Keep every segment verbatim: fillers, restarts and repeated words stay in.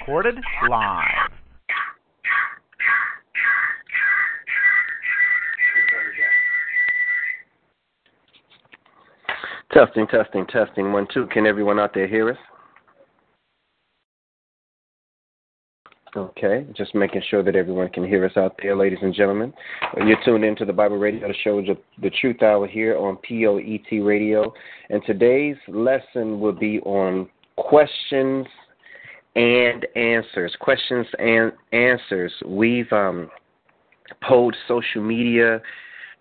Recorded live. Testing, testing, testing. One, two. Can everyone out there hear us? Okay. Just making sure that everyone can hear us out there, ladies and gentlemen. You're tuned into the Bible Radio Show, The Truth Hour here on P O E T Radio. And today's lesson will be on questions and answers. Questions and answers. We've um, polled social media,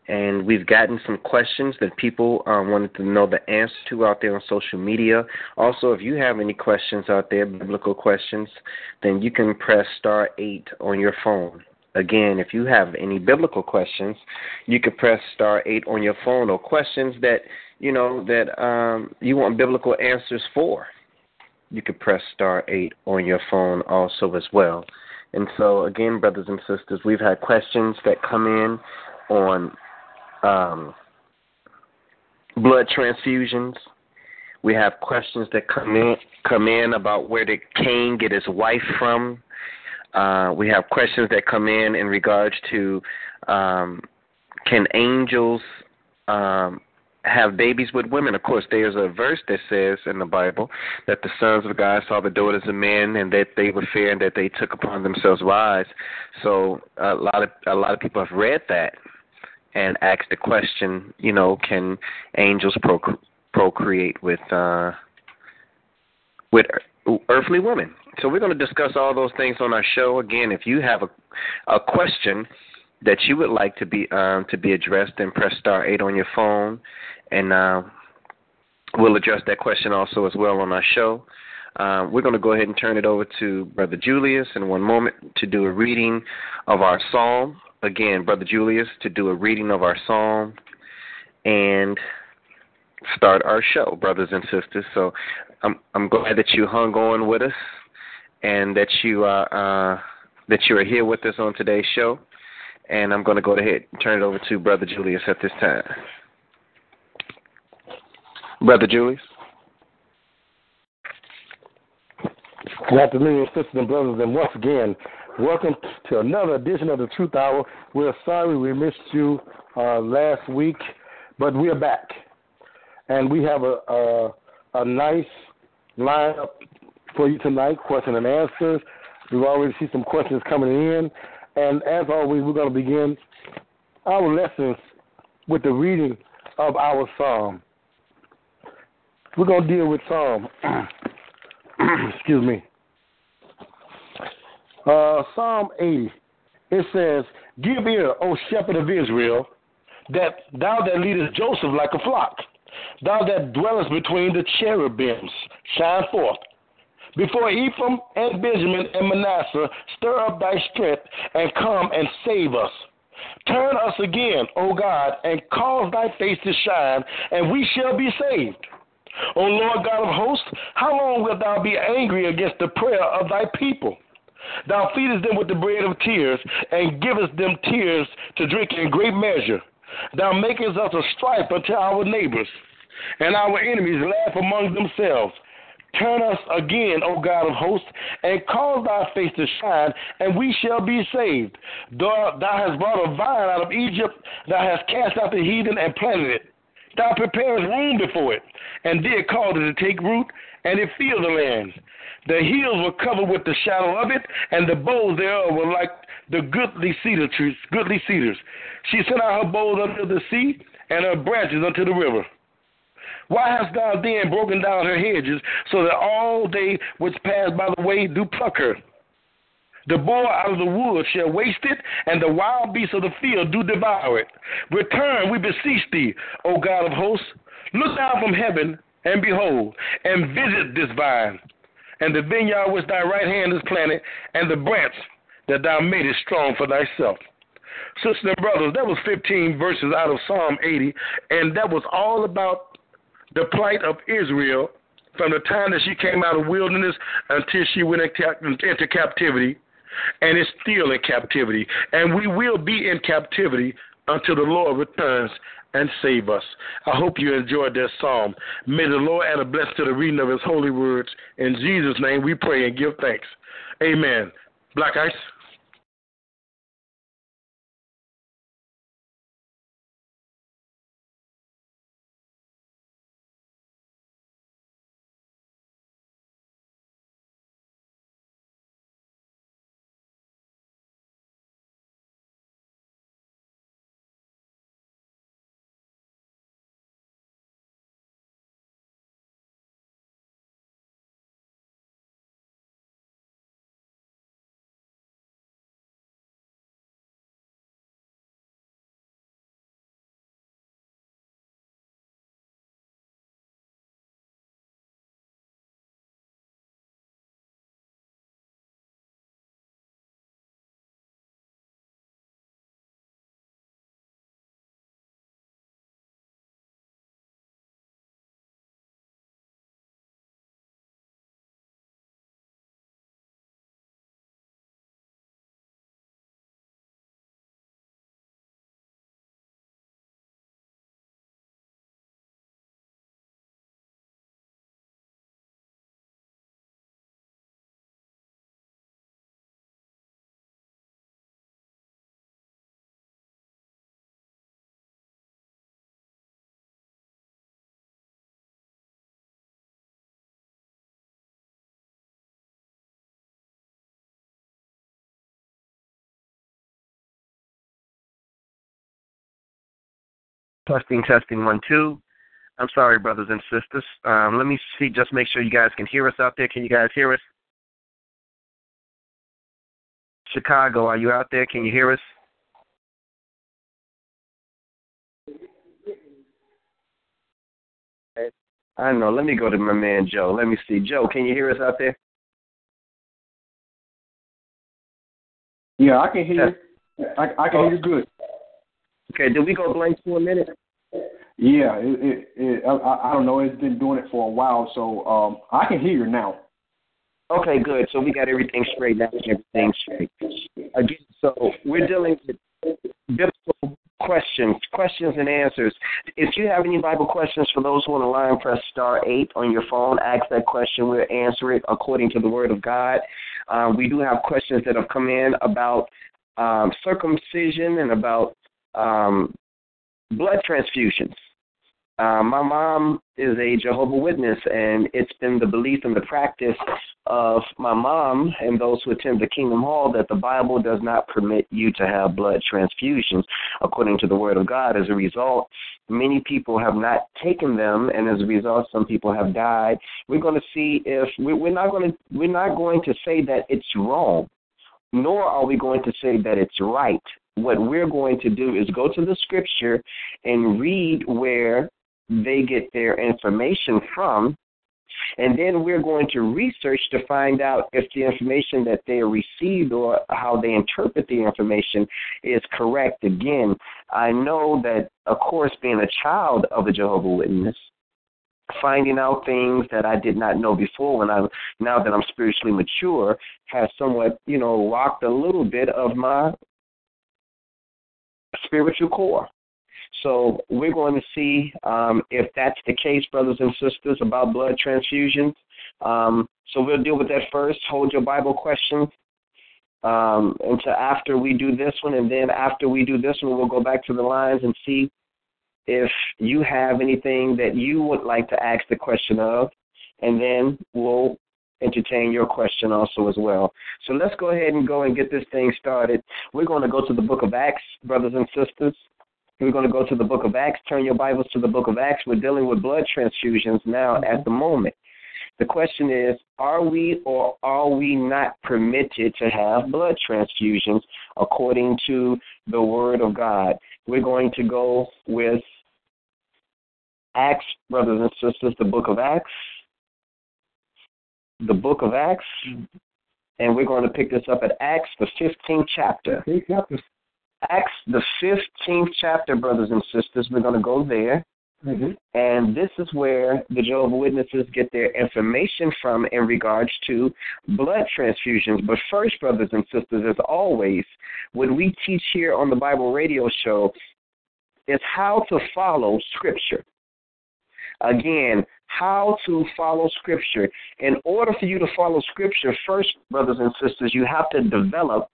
and we've gotten some questions that people um, wanted to know the answer to out there on social media. Also, if you have any questions out there, biblical questions, then you can press star eight on your phone. Again, if you have any biblical questions, you can press star eight on your phone, or questions that you know that um, you want biblical answers for. You can press star eight on your phone also as well. And so, again, brothers and sisters, we've had questions that come in on Um, blood transfusions. We have questions that come in come in about where did Cain get his wife from. Uh, we have questions that come in in regards to um, can angels um, have babies with women? Of course, there's a verse that says in the Bible that the sons of God saw the daughters of men, and that they were fair, and that they took upon themselves wives. So a lot of a lot of people have read that and ask the question, you know, can angels procre- procreate with uh, with er- earthly women? So we're going to discuss all those things on our show. Again, if you have a, a question that you would like to be um, to be addressed, then press star eight on your phone, and uh, we'll address that question also as well on our show. Uh, we're going to go ahead and turn it over to Brother Julius in one moment to do a reading of our psalm. Again, Brother Julius, to do a reading of our psalm and start our show, brothers and sisters. So I'm I'm glad that you hung on with us and that you uh, uh, that you are here with us on today's show. And I'm going to go ahead and turn it over to Brother Julius at this time. Brother Julius. Good afternoon, sisters and brothers, and once again, welcome to another edition of The Truth Hour. We're sorry we missed you uh, last week, but we're back. And we have a, a a nice lineup for you tonight, question and answers. We've already seen some questions coming in. And as always, we're going to begin our lessons with the reading of our psalm. We're going to deal with Psalm, excuse me. Uh, Psalm eighty, it says, "Give ear, O shepherd of Israel, that thou that leadest Joseph like a flock, thou that dwellest between the cherubims, shine forth. Before Ephraim and Benjamin and Manasseh, stir up thy strength, and come and save us. Turn us again, O God, and cause thy face to shine, and we shall be saved. O Lord God of hosts, how long wilt thou be angry against the prayer of thy people? Thou feedest them with the bread of tears, and givest them tears to drink in great measure. Thou makest us a strife unto our neighbors, and our enemies laugh among themselves. Turn us again, O God of hosts, and cause thy face to shine, and we shall be saved. Thou, thou hast brought a vine out of Egypt, thou hast cast out the heathen and planted it. Thou preparest room before it, and did cause it to take root, and it filled the land. The hills were covered with the shadow of it, and the boughs thereof were like the goodly cedar trees, goodly cedars. She sent out her boughs unto the sea, and her branches unto the river. Why hast thou then broken down her hedges, so that all they which pass by the way do pluck her? The boar out of the wood shall waste it, and the wild beasts of the field do devour it. Return, we beseech thee, O God of hosts. Look down from heaven, and behold, and visit this vine, and the vineyard which thy right hand has planted, and the branch that thou madest strong for thyself. Sisters and brothers, that was fifteen verses out of Psalm eighty, and that was all about the plight of Israel from the time that she came out of wilderness until she went into captivity, and is still in captivity. And we will be in captivity until the Lord returns and save us. I hope you enjoyed that psalm. May the Lord add a blessing to the reading of his holy words. In Jesus' name we pray and give thanks. Amen. Black Ice. Testing, testing, one, two. I'm sorry, brothers and sisters. Um, let me see, just make sure you guys can hear us out there. Can you guys hear us? Chicago, are you out there? Can you hear us? I know. Let me go to my man, Joe. Let me see. Joe, can you hear us out there? Yeah, I can hear you. I, I can hear you good. Okay, did we go blank for a minute? Yeah, it, it, it, I, I don't know. It's been doing it for a while, so um, I can hear you now. Okay, good. So we got everything straight now. Everything straight. Again, so we're dealing with biblical questions, questions and answers. If you have any Bible questions for those who are on the line, press star eight on your phone. Ask that question. We'll answer it according to the Word of God. Uh, we do have questions that have come in about um, circumcision and about Um, blood transfusions. Uh, my mom is a Jehovah's Witness, and it's been the belief and the practice of my mom and those who attend the Kingdom Hall that the Bible does not permit you to have blood transfusions according to the Word of God. As a result, many people have not taken them, and as a result, some people have died. We're going to see if we, we're not going to we're not going to say that it's wrong, nor are we going to say that it's right. What we're going to do is go to the scripture and read where they get their information from, and then we're going to research to find out if the information that they received or how they interpret the information is correct. Again, I know that, of course, being a child of a Jehovah's Witness, finding out things that I did not know before when I, now that I'm spiritually mature, has somewhat, you know, rocked a little bit of my spiritual core. So we're going to see um, if that's the case, brothers and sisters, about blood transfusions. Um, so we'll deal with that first. Hold your Bible questions um, until after we do this one, and then after we do this one, we'll go back to the lines and see if you have anything that you would like to ask the question of, and then we'll entertain your question also as well. So let's go ahead and go and get this thing started. We're going to go to the book of Acts, brothers and sisters. We're going to go to the book of Acts. Turn your Bibles to the book of Acts. We're dealing with blood transfusions now at the moment. The question is, are we or are we not permitted to have blood transfusions according to the Word of God? We're going to go with Acts, brothers and sisters, the book of Acts. The book of Acts. And we're going to pick this up at Acts, the fifteenth chapter. Acts, the fifteenth chapter, brothers and sisters. We're going to go there. Mm-hmm. And this is where the Jehovah's Witnesses get their information from in regards to blood transfusions. But first, brothers and sisters, as always, what we teach here on the Bible Radio Show is how to follow Scripture. Again, how to follow Scripture. In order for you to follow Scripture, first, brothers and sisters, you have to develop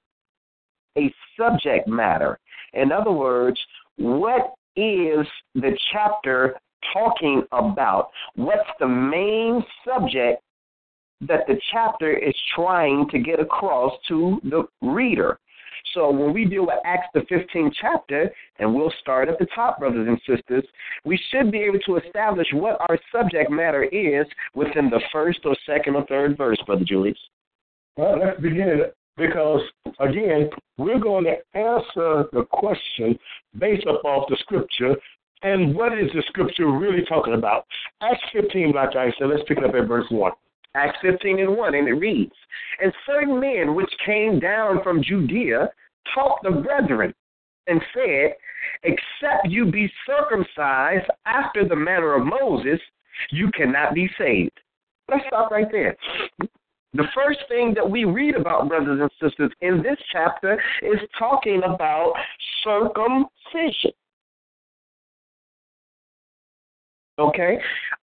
a subject matter. In other words, what is the chapter talking about? What's the main subject that the chapter is trying to get across to the reader? So when we deal with Acts the fifteenth chapter, and we'll start at the top, brothers and sisters, we should be able to establish what our subject matter is within the first or second or third verse, Brother Julius. Well, let's begin, because, again, we're going to answer the question based upon the Scripture, and what is the Scripture really talking about? Acts fifteen, like I said, let's pick it up at verse one. Acts fifteen and one, and it reads, "And certain men which came down from Judea taught the brethren and said, Except you be circumcised after the manner of Moses, you cannot be saved." Let's stop right there. The first thing that we read about, brothers and sisters, in this chapter is talking about circumcision. Okay?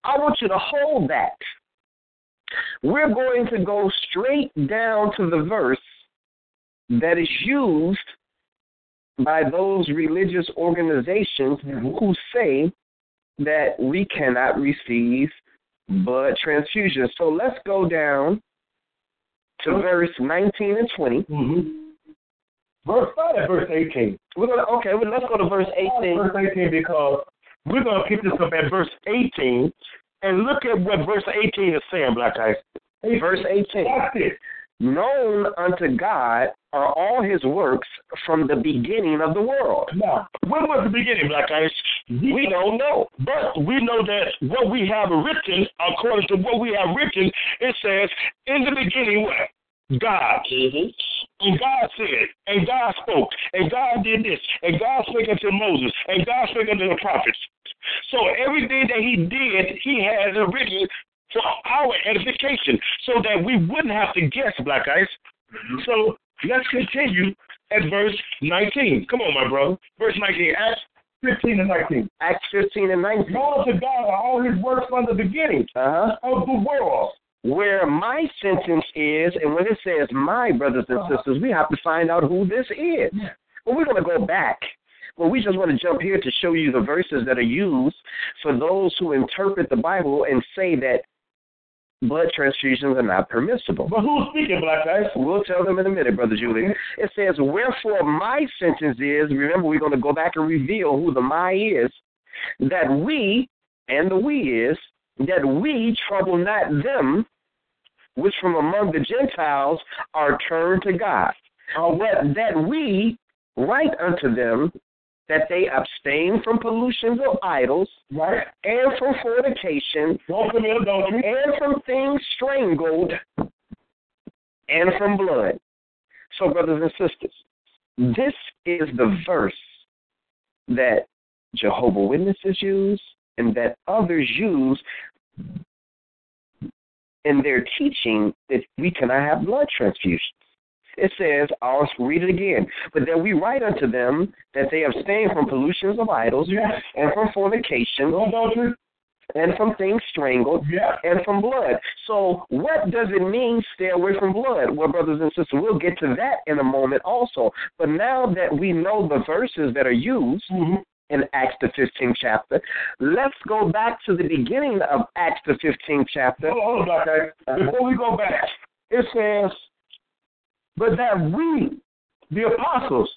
I want you to hold that. We're going to go straight down to the verse that is used by those religious organizations who say that we cannot receive blood transfusions. So let's go down to verse nineteen and twenty. Mm-hmm. Verse five and verse eighteen. We're gonna okay. Well, let's go to verse eighteen. Verse eighteen, because we're gonna pick this up at verse eighteen. And look at what verse eighteen is saying, Black Eyes. Verse eighteen. Known unto God are all his works from the beginning of the world. Now, when was the beginning, Black Eyes? We don't know. But we know that what we have written, according to what we have written, it says, in the beginning, what? God. Mm-hmm. And God said, and God spoke, and God did this, and God spoke unto Moses, and God spoke unto the prophets. So everything that he did, he has written for our edification so that we wouldn't have to guess, Black Eyes. Mm-hmm. So let's continue at verse nineteen. Come on, my brother. Verse nineteen, Acts fifteen and nineteen. Acts fifteen and nineteen. Known to God are all his works from the beginning uh-huh. of the world. Where my sentence is, and when it says my, brothers and uh-huh. sisters, we have to find out who this is. Yeah. Well, we're going to go back. Well, we just want to jump here to show you the verses that are used for those who interpret the Bible and say that blood transfusions are not permissible. But who's speaking, Black Eyes? We'll tell them in a minute, Brother Julian. It says, wherefore my sentence is, remember, we're going to go back and reveal who the my is, that we, and the we is, that we trouble not them which from among the Gentiles are turned to God, or that we write unto them that they abstain from pollutions of idols, right, and from fornication, don't commit adultery, and from things strangled, and from blood. So, brothers and sisters, this is the verse that Jehovah's Witnesses use and that others use in their teaching that we cannot have blood transfusions. It says, I'll read it again, but that we write unto them that they abstain from pollutions of idols, yes, and from fornication, adultery, and from things strangled, yes, and from blood. So what does it mean, stay away from blood? Well, brothers and sisters, we'll get to that in a moment also. But now that we know the verses that are used mm-hmm. in Acts the fifteenth chapter, let's go back to the beginning of Acts the fifteenth chapter. Hold on, okay. Before we go back, it says, but that we, the apostles,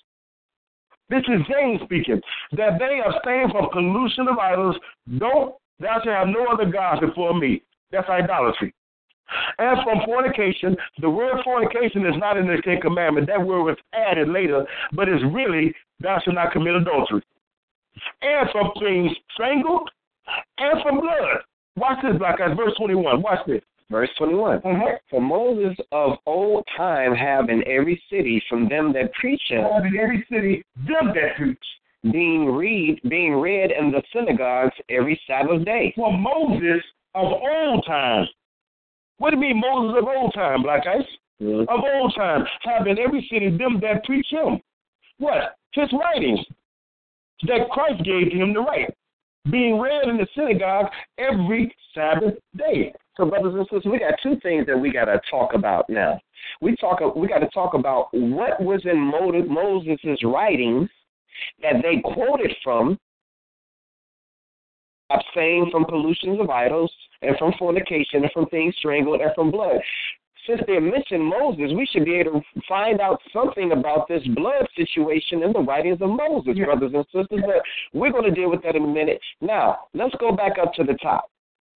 this is James speaking, that they abstain from pollution of idols, don't, thou shalt have no other gods before me. That's idolatry. And from fornication, the word fornication is not in the Ten Commandments. That word was added later, but it's really, thou shalt not commit adultery. And from things strangled, and from blood. Watch this, Black guys. Verse twenty-one. Watch this. Verse twenty-one. Mm-hmm. For Moses of old time have in every city from them that preach him. Have in every city them that preach. Being read, being read in the synagogues every Sabbath day. For Moses of old time. What do you mean Moses of old time, Black guys? Mm-hmm. Of old time have in every city them that preach him. What? His writings that Christ gave to him to write, being read in the synagogue every Sabbath day. So, brothers and sisters, we got two things that we got to talk about now. We talk. We got to talk about what was in Moses' writings that they quoted from, abstain from pollutions of idols and from fornication and from things strangled and from blood. Since they mentioned Moses, we should be able to find out something about this blood situation in the writings of Moses, yeah. brothers and sisters. But we're going to deal with that in a minute. Now, let's go back up to the top.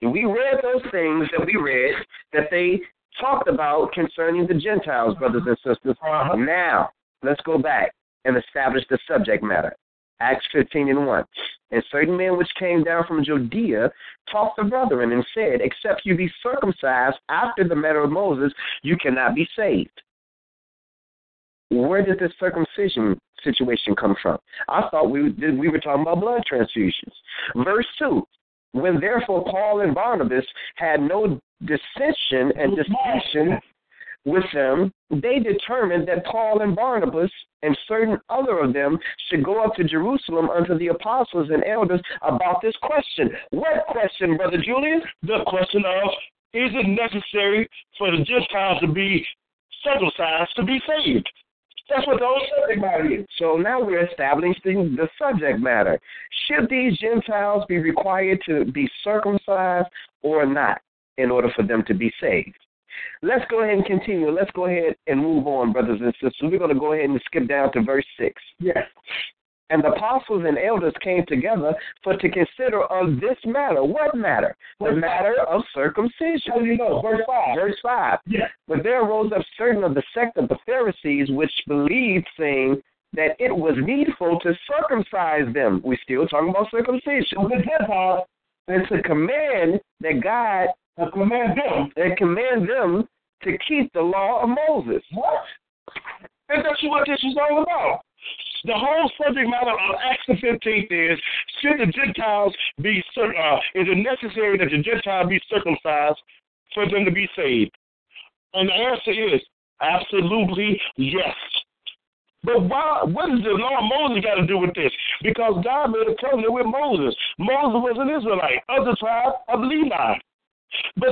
We read those things that we read that they talked about concerning the Gentiles, brothers and sisters. Uh-huh. Now, let's go back and establish the subject matter. Acts fifteen and one. And certain men which came down from Judea taught the brethren and said, except you be circumcised after the manner of Moses, you cannot be saved. Where did this circumcision situation come from? I thought we we were talking about blood transfusions. Verse two. When therefore Paul and Barnabas had no dissension and dissension with them, they determined that Paul and Barnabas and certain other of them should go up to Jerusalem unto the apostles and elders about this question. What question, Brother Julian? The question of, is it necessary for the Gentiles to be circumcised to be saved? That's what the whole subject matter is. So now we're establishing the subject matter. Should these Gentiles be required to be circumcised or not in order for them to be saved? Let's go ahead and continue. Let's go ahead and move on, brothers and sisters. We're going to go ahead and skip down to verse six. Yes. And the apostles and elders came together for to consider on this matter. What matter? The matter of circumcision. How do you know? Verse five. Verse five. Yes. But there arose up certain of the sect of the Pharisees which believed, saying that it was needful to circumcise them. We're still talking about circumcision. Well, the and to command that God and command them and command them to keep the law of Moses. What? And that's what this is all about. The whole subject matter of Acts the fifteenth is, should the Gentiles be, uh, is it necessary that the Gentiles be circumcised for them to be saved? And the answer is, absolutely yes. But why, what does the law of Moses got to do with this? Because God made a covenant with Moses. Moses was an Israelite of the tribe of Levi. But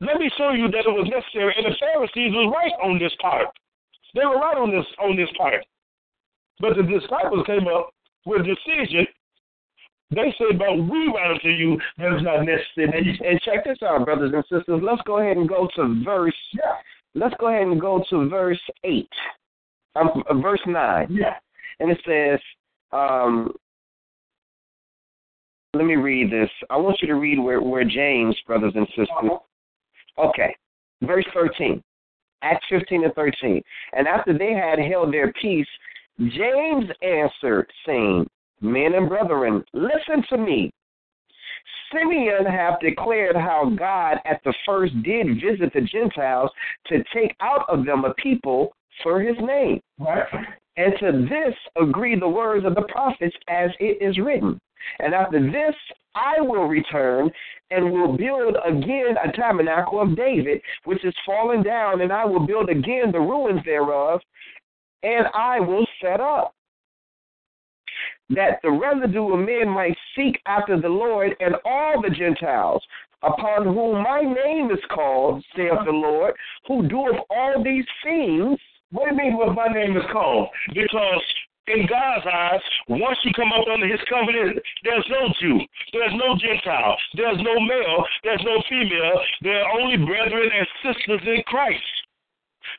let me show you that it was necessary, and the Pharisees were right on this part. They were right on this on this part. But the disciples came up with a decision. They said, but we write unto you that is not necessary. And, and check this out, brothers and sisters. Let's go ahead and go to verse. Yeah. Let's go ahead and go to verse eight. Um, verse nine. Yeah. And it says, um, let me read this. I want you to read where, where James, brothers and sisters. Uh-huh. Okay. Verse thirteen. Acts fifteen and thirteen. And after they had held their peace, James answered, saying, men and brethren, listen to me. Simeon hath declared how God at the first did visit the Gentiles to take out of them a people for his name. Right. And to this agree the words of the prophets as it is written. And after this I will return and will build again a tabernacle of David, which is fallen down, and I will build again the ruins thereof, and I will set up, that the residue of men might seek after the Lord and all the Gentiles, upon whom my name is called, saith the Lord, who doeth all these things. What do you mean, what my name is called? Because in God's eyes, once you come up under his covenant, there's no Jew, there's no Gentile, there's no male, there's no female. There are only brethren and sisters in Christ.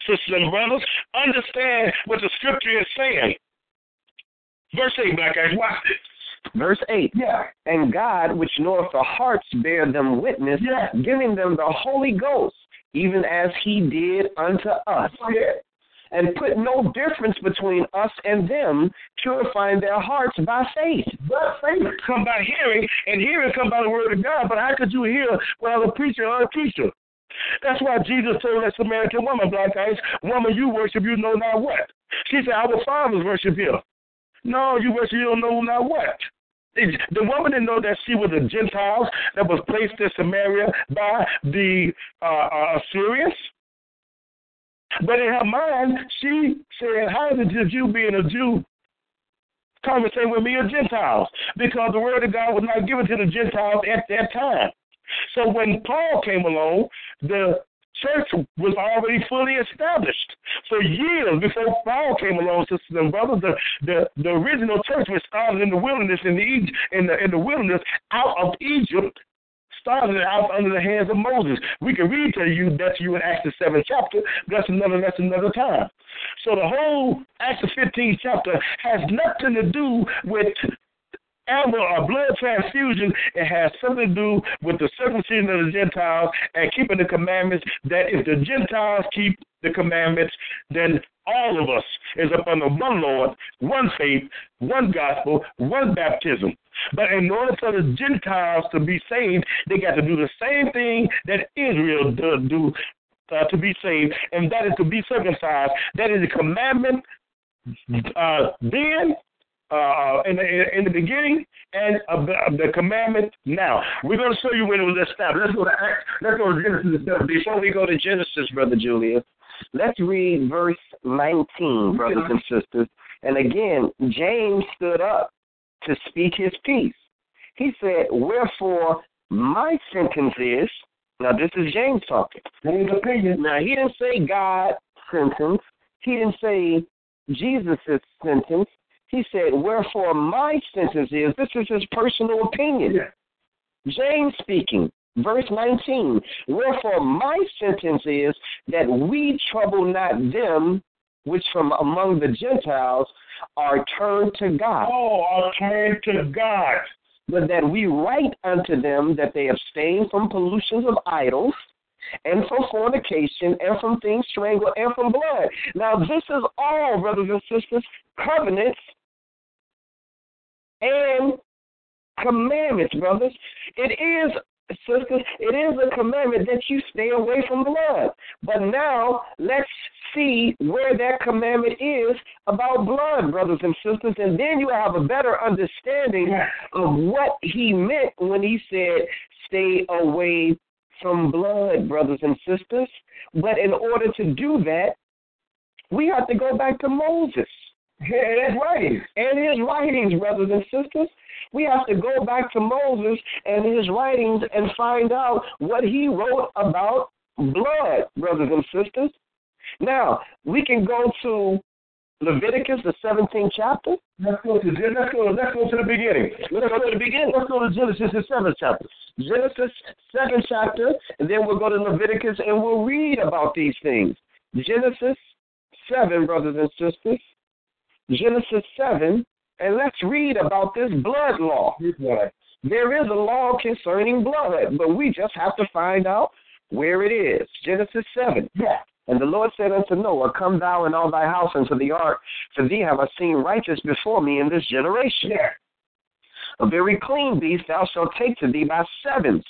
Sisters and brothers, understand what the scripture is saying. Verse eight, Black guys, watch this. Verse eight. Yeah. And God, which knoweth the hearts, bear them witness, yeah. giving them the Holy Ghost, even as he did unto us. Yeah. and put no difference between us and them, purifying their hearts by faith. But faith come by hearing, and hearing come by the word of God. But how could you hear without a preacher or a teacher? That's why Jesus told that Samaritan woman, black eyes, woman, you worship, you know not what. She said, our fathers worship you. No, you worship, you don't know not what. The woman didn't know that she was a Gentile that was placed in Samaria by the uh, Assyrians. But in her mind, she said, how did a Jew being a Jew conversate with me, a Gentile? Because the word of God was not given to the Gentiles at that time. So when Paul came along, the church was already fully established. For years before Paul came along, sisters and brothers, the, the, the original church was started in the wilderness, in the, in the, in the wilderness out of Egypt, started out under the hands of Moses. We can read to you that to you in Acts the seventh chapter. That's another, that's another time. So the whole Acts the fifteenth chapter has nothing to do with a blood transfusion. It has something to do with the circumcision of the Gentiles and keeping the commandments, that if the Gentiles keep the commandments, then all of us is up under one Lord, one faith, one gospel, one baptism. But in order for the Gentiles to be saved, they got to do the same thing that Israel does do uh, to be saved, and that is to be circumcised. That is the commandment uh, then, Uh, in, the, in the beginning, and of the, of the commandment now. We're going to show you when it was established. Let's go to Acts. Let's go to Genesis. Before we go to Genesis, Brother Julius, let's read verse nineteen, brothers and sisters. And again, James stood up to speak his peace. He said, wherefore my sentence is, now this is James talking. Now, he didn't say God's sentence. He didn't say Jesus' sentence. He said, wherefore my sentence is, this is his personal opinion. Yeah. James speaking, verse nineteen, wherefore my sentence is that we trouble not them which from among the Gentiles are turned to God. Oh, are turned to God. But that we write unto them that they abstain from pollutions of idols, and from fornication, and from things strangled, and from blood. Now, this is all, brothers and sisters, covenants and commandments, brothers. It is, sisters, it is a commandment that you stay away from blood. But now, let's see where that commandment is about blood, brothers and sisters, and then you have a better understanding of what he meant when he said, stay away from from blood, brothers and sisters. But in order to do that, we have to go back to Moses and his writings. And his writings, brothers and sisters. We have to go back to Moses and his writings and find out what he wrote about blood, brothers and sisters. Now, we can go to Leviticus, the seventeenth chapter. Let's go to, let's go, let's go to the beginning. Let's go to the beginning. Let's go to Genesis, the seventh chapter. Genesis, second chapter, and then we'll go to Leviticus, and we'll read about these things. Genesis seven, brothers and sisters. Genesis seven, and let's read about this blood law. There is a law concerning blood, but we just have to find out where it is. Genesis seven. Yeah. And the Lord said unto Noah, come thou and all thy house into the ark, for thee have I seen righteous before me in this generation. Yeah. A very clean beast thou shalt take to thee by sevens.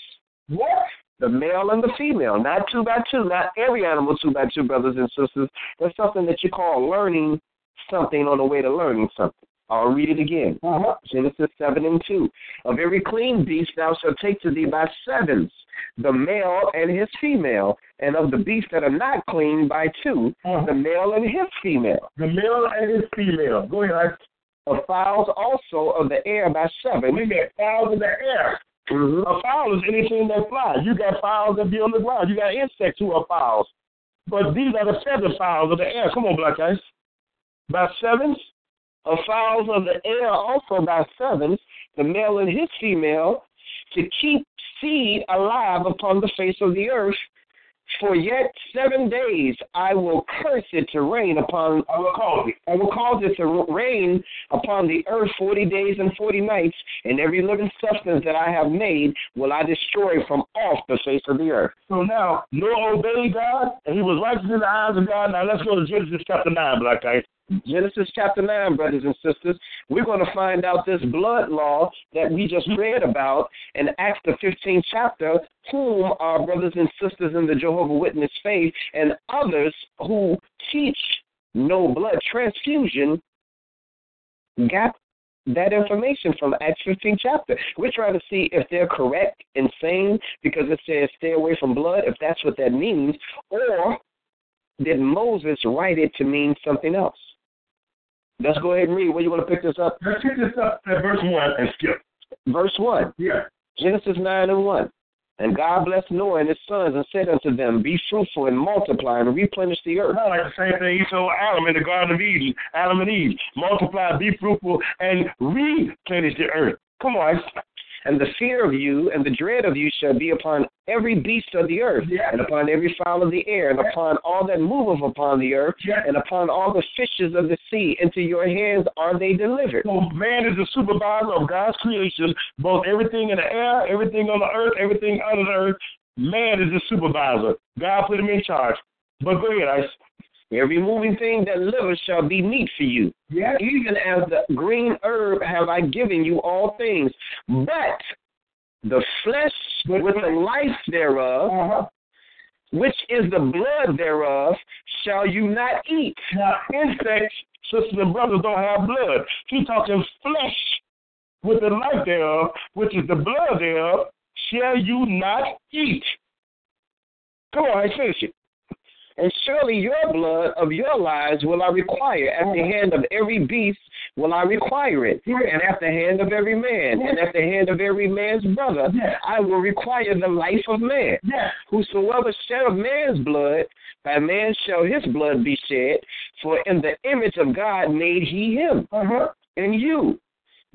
What? The male and the female, not two by two, not every animal two by two, brothers and sisters. That's something that you call learning something on the way to learning something. I'll read it again. Uh-huh. Genesis seven and two. A very clean beast thou shalt take to thee by sevens, the male and his female, and of the beasts that are not clean by two, uh-huh. the male and his female. The male and his female. Go ahead. Of fowls also of the air by seven. We got fowls in the air. Mm-hmm. A fowl is anything that flies. You got fowls that be on the ground. You got insects who are fowls. But these are the feather fowls of the air. Come on, black guys. By sevens. Of fowls of the air also by sevens, the male and his female, to keep seed alive upon the face of the earth, For yet seven days I will curse it to rain upon, I will cause it, I will cause it to rain upon the earth forty days and forty nights, and every living substance that I have made will I destroy from off the face of the earth. So now, Noah obeyed God, and he was righteous in the eyes of God. Now let's go to Genesis chapter nine, black guys. Genesis chapter nine, brothers and sisters, we're going to find out this blood law that we just read about in Acts the fifteenth chapter, whom our brothers and sisters in the Jehovah's Witness faith and others who teach no blood transfusion got that information from Acts fifteenth chapter. We're trying to see if they're correct and sane because it says stay away from blood, if that's what that means, or did Moses write it to mean something else? Let's go ahead and read. Where you want to pick this up? Let's pick this up at verse one and skip. Verse one. Yeah. Genesis nine and one. And God blessed Noah and his sons and said unto them, be fruitful and multiply and replenish the earth. Not like the same thing he told Adam in the Garden of Eden. Adam and Eve. Multiply, be fruitful, and replenish the earth. Come on. And the fear of you and the dread of you shall be upon every beast of the earth, yes, and upon every fowl of the air, and yes, upon all that moveth upon the earth, yes, and upon all the fishes of the sea. Into your hands are they delivered. So man is the supervisor of God's creation, both everything in the air, everything on the earth, everything under the earth. Man is the supervisor. God put him in charge. But go ahead, Ice. Every moving thing that liveth shall be meat for you. Yes. Even as the green herb have I given you all things. But the flesh with the life thereof, uh-huh, which is the blood thereof, shall you not eat. Now, insects, sisters and brothers, don't have blood. He's talking flesh with the life thereof, which is the blood thereof, shall you not eat. Come on, I finish it. And surely your blood of your lives will I require. At the hand of every beast will I require it. And at the hand of every man, and at the hand of every man's brother, I will require the life of man. Whosoever shed of man's blood, by man shall his blood be shed. For in the image of God made he him. Uh-huh. And you,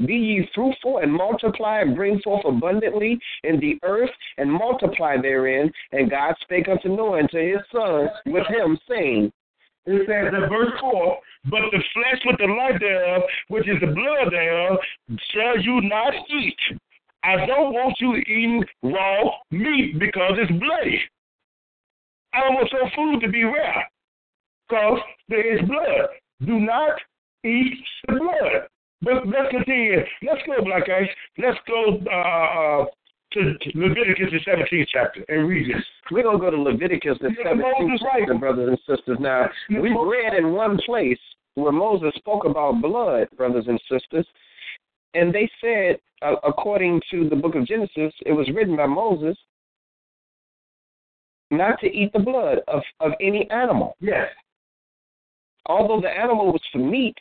be ye fruitful and multiply and bring forth abundantly in the earth and multiply therein. And God spake unto Noah and to his sons with him, saying, it says in verse four, but the flesh with the life thereof, which is the blood thereof, shall you not eat. I don't want you eating raw meat because it's bloody. I don't want your food to be rare because there is blood. Do not eat the blood. But let's continue. Let's go, Black Ice. Let's go uh, to Leviticus, the seventeenth chapter, and read this. We're going to go to Leviticus, the yeah, seventeenth chapter, brothers and sisters. Now, we've read in one place where Moses spoke about blood, brothers and sisters, and they said, uh, according to the book of Genesis, it was written by Moses, not to eat the blood of, of any animal. Yes. Although the animal was for meat,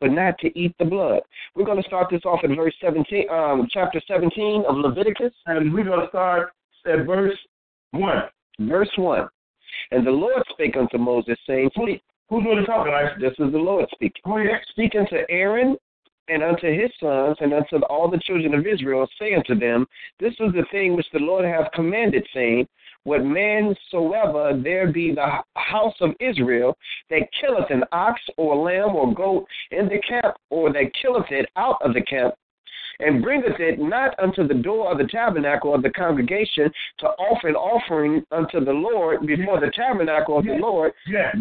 but not to eat the blood. We're going to start this off at verse seventeen, um, chapter seventeen of Leviticus. And we're going to start at verse one. Verse one. And the Lord spake unto Moses, saying, Who's going to talk about this? This is the Lord speaking. Oh, yeah. Speak unto Aaron and unto his sons and unto all the children of Israel, say unto them, this is the thing which the Lord hath commanded, saying, what man soever there be the house of Israel that killeth an ox or lamb or goat in the camp, or that killeth it out of the camp, and bringeth it not unto the door of the tabernacle of the congregation to offer an offering unto the Lord before the tabernacle of the Lord,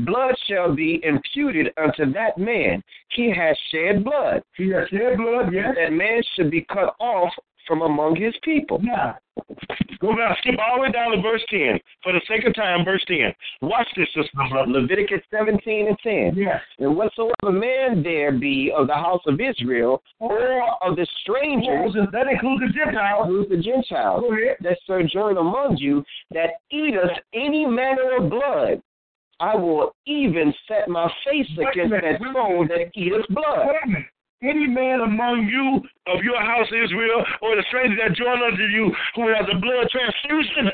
blood shall be imputed unto that man. He has shed blood. He has shed blood, yes. That man should be cut off from among his people. Yeah. Go down, skip all the way down to verse ten. For the sake of time, verse ten. Watch this, sister. Leviticus seventeen and ten. Yes. And whatsoever man there be of the house of Israel, or of the strangers, yes, that includes the Gentiles, includes the Gentiles that sojourn among you, that eateth any manner of blood, I will even set my face against that soul that eateth blood. Any man among you of your house Israel, or the strangers that join unto you, who has a blood transfusion.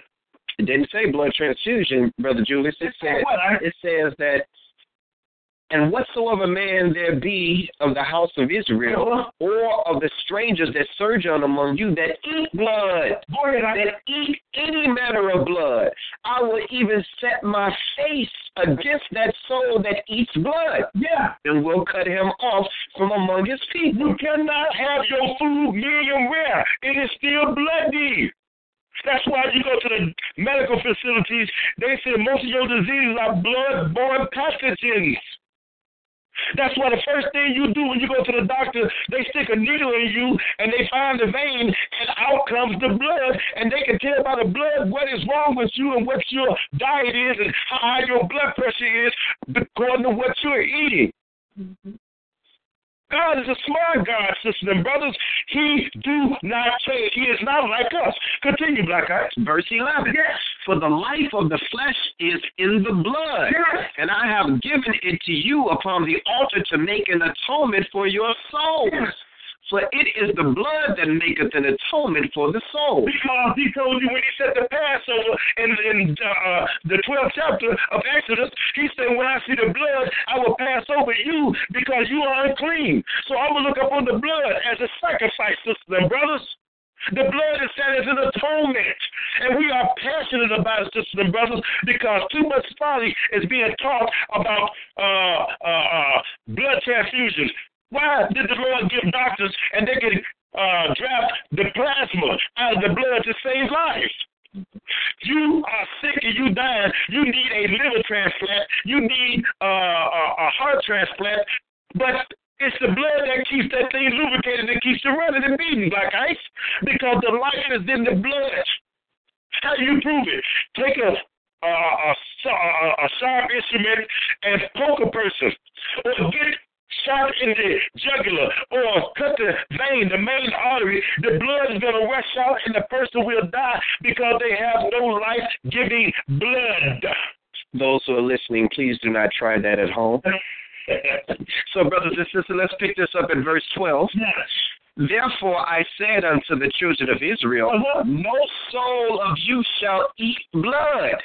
It didn't say blood transfusion, Brother Julius. It says, it says that, and whatsoever man there be of the house of Israel, or of the strangers that sojourn among you, that eat blood, that eat any manner of blood, I would even set my face against that soul that eats blood. Yeah. And will cut him off from among his people. You cannot have your food medium rare. It is still bloody. That's why you go to the medical facilities, they say most of your diseases are blood-borne pathogens. That's why the first thing you do when you go to the doctor, they stick a needle in you and they find the vein and out comes the blood, and they can tell by the blood what is wrong with you and what your diet is and how high your blood pressure is according to what you're eating. Mm-hmm. God is a smart God, sisters and brothers. He do not change. He is not like us. Continue, Black Eyes. Verse eleven. Yes. For the life of the flesh is in the blood, yes. And I have given it to you upon the altar to make an atonement for your souls. Yes. For it is the blood that maketh an atonement for the soul. Because he told you when he said the Passover in, in uh, the twelfth chapter of Exodus, he said, when I see the blood, I will pass over you because you are unclean. So I will look upon the blood as a sacrifice, sisters and brothers. The blood is said as an atonement. And we are passionate about it, sisters and brothers, because too much folly is being taught about uh, uh, uh, blood transfusions. Why did the Lord give doctors and they can uh, draft the plasma out of the blood to save lives? You are sick and you dying. You need a liver transplant. You need uh, a heart transplant. But it's the blood that keeps that thing lubricated and keeps you running and beating, Black Ice, because the life is in the blood. How do you prove it? Take a a, a, a sharp instrument and poke a person, or get shot in the jugular, or cut the vein, the main artery, the blood is going to rush out and the person will die because they have no life-giving blood. Those who are listening, please do not try that at home. So, brothers and sisters, let's pick this up in verse twelve. Yes. Therefore I said unto the children of Israel, uh-huh. No soul of you shall eat blood,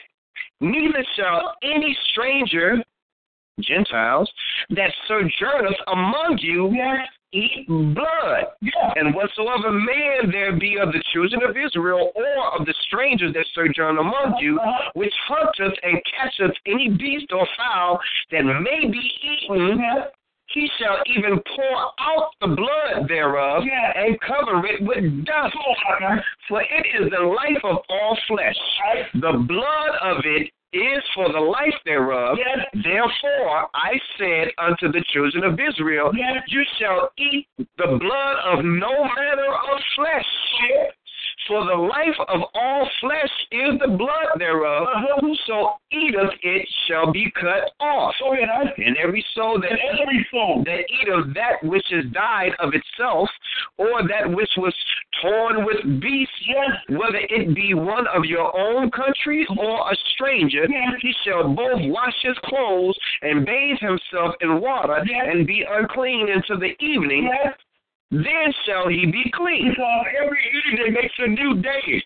neither shall any stranger, Gentiles, that sojourneth among you, yes, eat blood. Yes. And whatsoever man there be of the children of Israel or of the strangers that sojourn among you, which hunteth and catcheth any beast or fowl that may be eaten, yes, he shall even pour out the blood thereof, yes, and cover it with dust. Yes. For it is the life of all flesh. Yes. The blood of it is for the life thereof. Yes. Therefore I said unto the children of Israel, yes, you shall eat the blood of no manner of flesh. Yes. For the life of all flesh is the blood thereof. Uh-huh. Whoso eateth it shall be cut off. Oh, yeah. And every soul that, every soul that eateth that which is died of itself, or that which was torn with beasts, yes, whether it be one of your own country or a stranger, yes, he shall both wash his clothes and bathe himself in water, yes, and be unclean until the evening. Yes. Then shall he be clean. Because every evening makes a new day.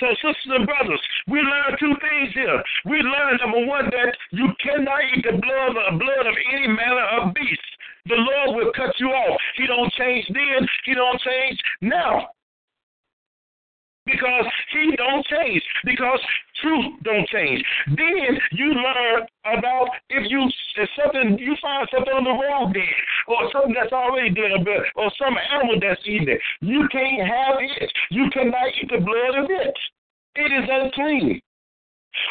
So, sisters and brothers, we learn two things here. We learn, number one, that you cannot eat the blood, the blood of any manner of beast. The Lord will cut you off. He don't change then. He don't change now. Because he don't change. Because truth don't change. Then you learn about if you if something you find something on the road dead, or something that's already dead, or some animal that's eaten it. You can't have it. You cannot eat the blood of it. It is unclean.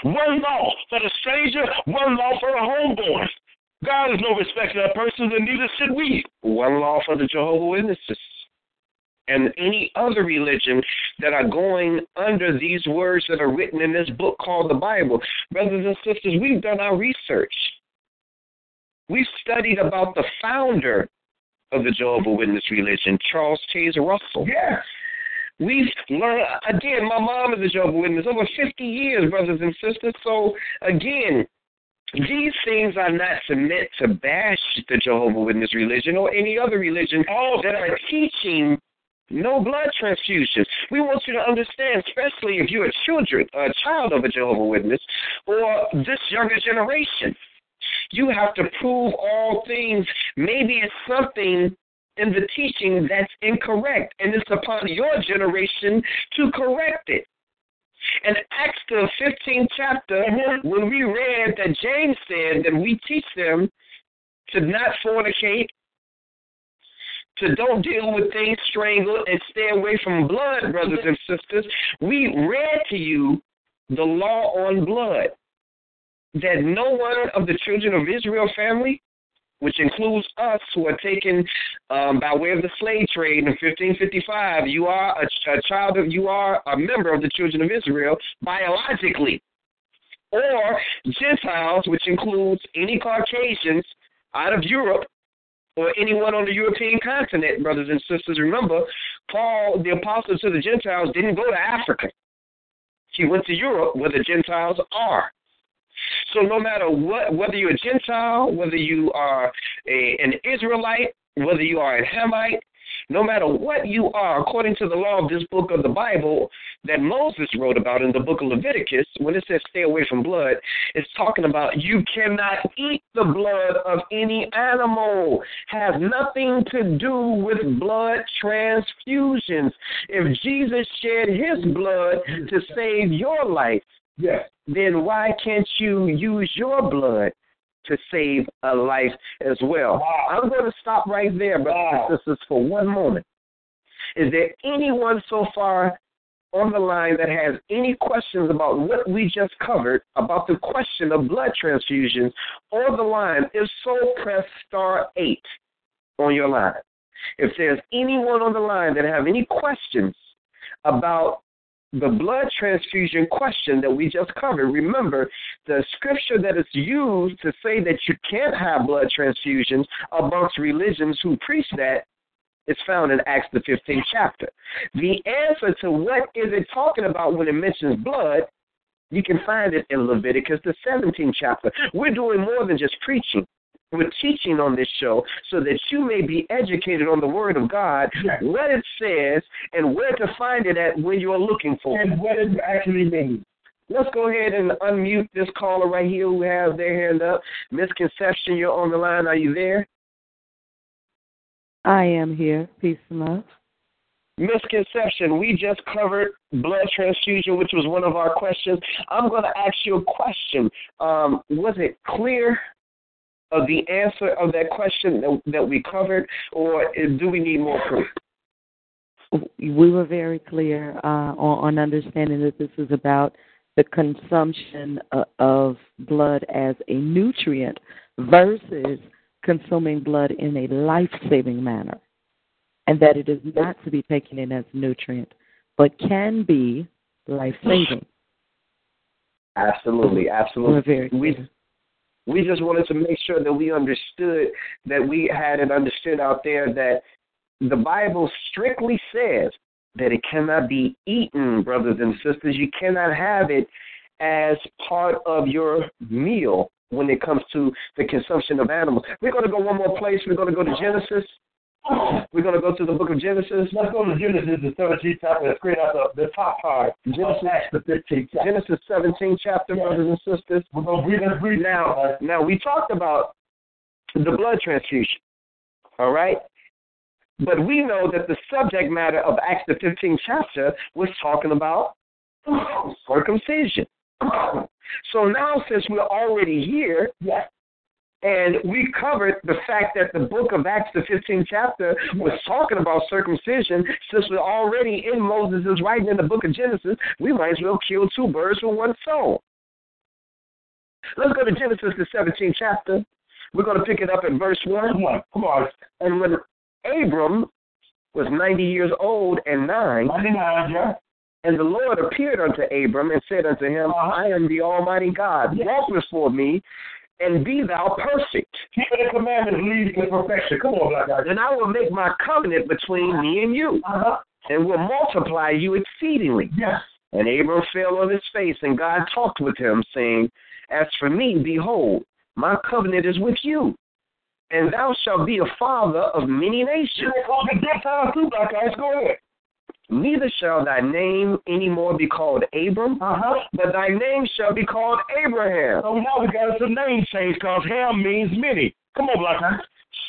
One law for the stranger, one law for the homeborn. God is no respecter of persons, and neither should we. One law for the Jehovah's Witnesses and any other religion that are going under these words that are written in this book called the Bible. Brothers and sisters, we've done our research. We've studied about the founder of the Jehovah's Witness religion, Charles Taze Russell. Yes. We've learned, again, my mom is a Jehovah's Witness, over fifty years, brothers and sisters. So, again, these things are not meant to bash the Jehovah's Witness religion or any other religion oh, that are teaching no blood transfusions. We want you to understand, especially if you're a children, a child of a Jehovah's Witness, or this younger generation, you have to prove all things. Maybe it's something in the teaching that's incorrect, and it's upon your generation to correct it. in Acts the fifteenth chapter, when we read that James said that we teach them to not fornicate, to don't deal with things strangled, and stay away from blood, brothers and sisters, we read to you the law on blood, that no one of the children of Israel family, which includes us who are taken um, by way of the slave trade in fifteen fifty-five, you are a, a child of, you are a member of the children of Israel biologically, or Gentiles, which includes any Caucasians out of Europe, or anyone on the European continent, brothers and sisters. Remember, Paul, the apostle to the Gentiles, didn't go to Africa. He went to Europe, where the Gentiles are. So no matter what, whether you're a Gentile, whether you are a, an Israelite, whether you are a Hamite, no matter what you are, according to the law of this book of the Bible that Moses wrote about in the book of Leviticus, when it says stay away from blood, it's talking about you cannot eat the blood of any animal. Has nothing to do with blood transfusions. If Jesus shed his blood to save your life, yes, then why can't you use your blood to save a life as well? Wow. I'm going to stop right there, brothers wow. and sisters, for one moment. Is there anyone so far on the line that has any questions about what we just covered, about the question of blood transfusions on the line? If so, press star eight on your line. If there's anyone on the line that have any questions about the blood transfusion question that we just covered, remember, the scripture that is used to say that you can't have blood transfusions amongst religions who preach that is found in Acts the fifteenth chapter. The answer to what is it talking about when it mentions blood, you can find it in Leviticus the seventeenth chapter. We're doing more than just preaching. We're teaching on this show so that you may be educated on the Word of God, yes, what it says, and where to find it at when you are looking for it. And what it actually means. Let's go ahead and unmute this caller right here who has their hand up. Misconception, you're on the line. Are you there? I am here. Peace and love. Misconception, we just covered blood transfusion, which was one of our questions. I'm going to ask you a question. Um, was it clear of the answer of that question that, that we covered, or do we need more proof? We were very clear uh, on, on understanding that this is about the consumption of, of blood as a nutrient versus consuming blood in a life-saving manner, and that it is not to be taken in as a nutrient, but can be life-saving. Absolutely, absolutely. We're very clear. We, We just wanted to make sure that we understood, that we had it understood out there that the Bible strictly says that it cannot be eaten, brothers and sisters. You cannot have it as part of your meal when it comes to the consumption of animals. We're going to go one more place. We're going to go to Genesis. We're going to go to the book of Genesis. Let's go to Genesis, the thirteenth chapter. It's great out the, the top part. Genesis, the fifteenth chapter. Genesis seventeenth chapter, yes, brothers and sisters. We're going to read and read now. Now, we talked about the blood transfusion, all right? But we know that the subject matter of Acts, the fifteenth chapter, was talking about circumcision. So now, since we're already here, yes, and we covered the fact that the book of Acts, the fifteenth chapter, was talking about circumcision. Since we're already in Moses' writing in the book of Genesis, we might as well kill two birds with one stone. Let's go to Genesis, the seventeenth chapter. We're going to pick it up at verse one. Come on, come on. And when Abram was ninety years old and nine, ninety-nine, yeah, and the Lord appeared unto Abram and said unto him, I am the Almighty God. Walk before me, and be thou perfect. Keep the commandments leading to perfection. Come on, black guys. And I will make my covenant between me and you, uh-huh, and will multiply you exceedingly. Yes. And Abram fell on his face, and God talked with him, saying, as for me, behold, my covenant is with you, and thou shalt be a father of many nations. Neither shall thy name any more be called Abram, uh-huh, but thy name shall be called Abraham. So now we got some name change because Ham means many. Come on, black man.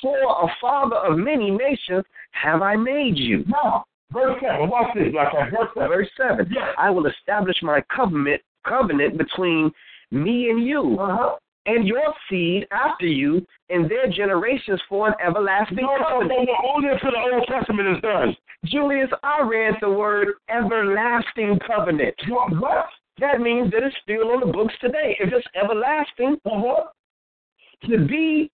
For a father of many nations have I made you. No. Verse seven, watch this. Like I verse seven. Verse seven. Yes. I will establish my covenant covenant between me and you, uh-huh. and your seed after you, and their generations for an everlasting no, covenant. No, no, only until the Old Testament is done. Julius, I read the word everlasting covenant. What? That means that it's still on the books today. If it's everlasting, uh-huh. to be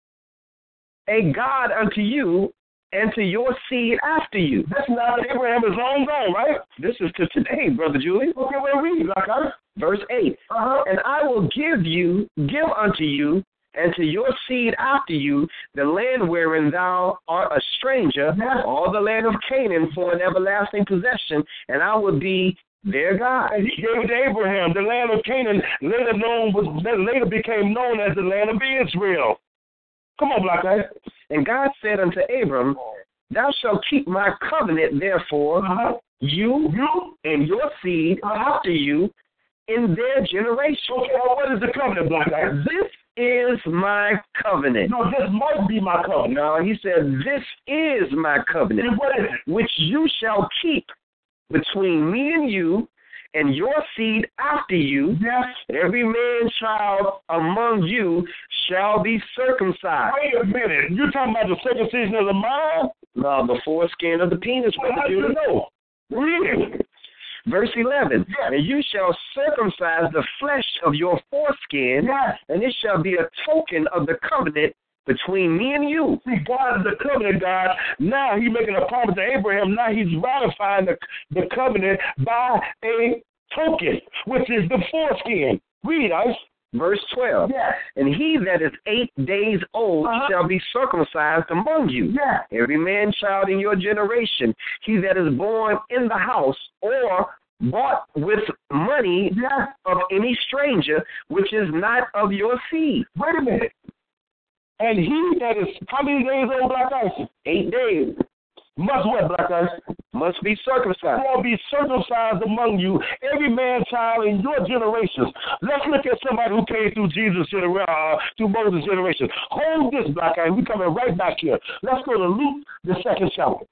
a God unto you, and to your seed after you. That's not Abraham is long gone, right? This is to today, Brother Julie. Okay, well, read, Doctor. Verse eight. Uh-huh. And I will give you, give unto you, and to your seed after you, the land wherein thou art a stranger, yes. all the land of Canaan for an everlasting possession, and I will be their God. And he gave it to Abraham. The land of Canaan later known was, later became known as the land of Israel. Come on, Black guy. And God said unto Abram, thou shalt keep my covenant, therefore, uh-huh. you, you and your seed uh-huh. after you in their generation. Okay, well, what is the covenant, Black guy? This is my covenant. No, this might be my covenant. No, he said, this is my covenant, and what is it? Which you shall keep between me and you and your seed after you, yes. every man child among you shall be circumcised. Wait a minute. You're talking about the circumcision of the mind? No, the foreskin of the penis. Well, how do you know? Really? Verse eleven. Yes. And you shall circumcise the flesh of your foreskin, yes. and it shall be a token of the covenant between me and you. See, God is the covenant God. Now he's making a promise to Abraham. Now he's ratifying the, the covenant by a token, which is the foreskin. Read us. Verse twelve. Yes. And he that is eight days old uh-huh. shall be circumcised among you. Yes. Every man child in your generation, he that is born in the house or bought with money yes. of any stranger, which is not of your seed. Wait a minute. And he that is, how many days old, Black Ice? Eight days. Must what, Black Ice? Must be circumcised. Shall be circumcised among you, every man child in your generations. Let's look at somebody who came through Jesus, uh, through Moses' generation. Hold this, Black Ice. We're coming right back here. Let's go to Luke, the second chapter.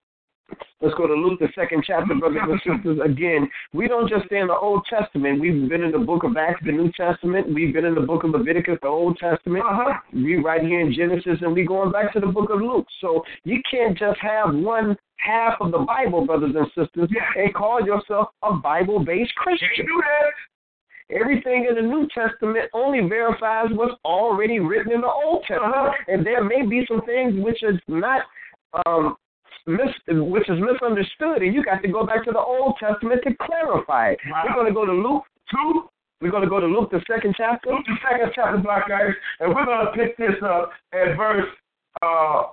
Let's go to Luke, the second chapter, brothers and sisters. Again, we don't just stay in the Old Testament. We've been in the book of Acts, the New Testament. We've been in the book of Leviticus, the Old Testament. Uh-huh. We're right here in Genesis, and we're going back to the book of Luke. So you can't just have one half of the Bible, brothers and sisters, yeah. and call yourself a Bible-based Christian. You do that. Everything in the New Testament only verifies what's already written in the Old Testament. Uh-huh. And there may be some things which is not... Um, Mis- which is misunderstood, and you got to go back to the Old Testament to clarify it. Wow. We're going to go to Luke two. We're going to go to Luke, the second chapter. Luke, the second chapter, Black guys, and we're going to pick this up at verse, uh,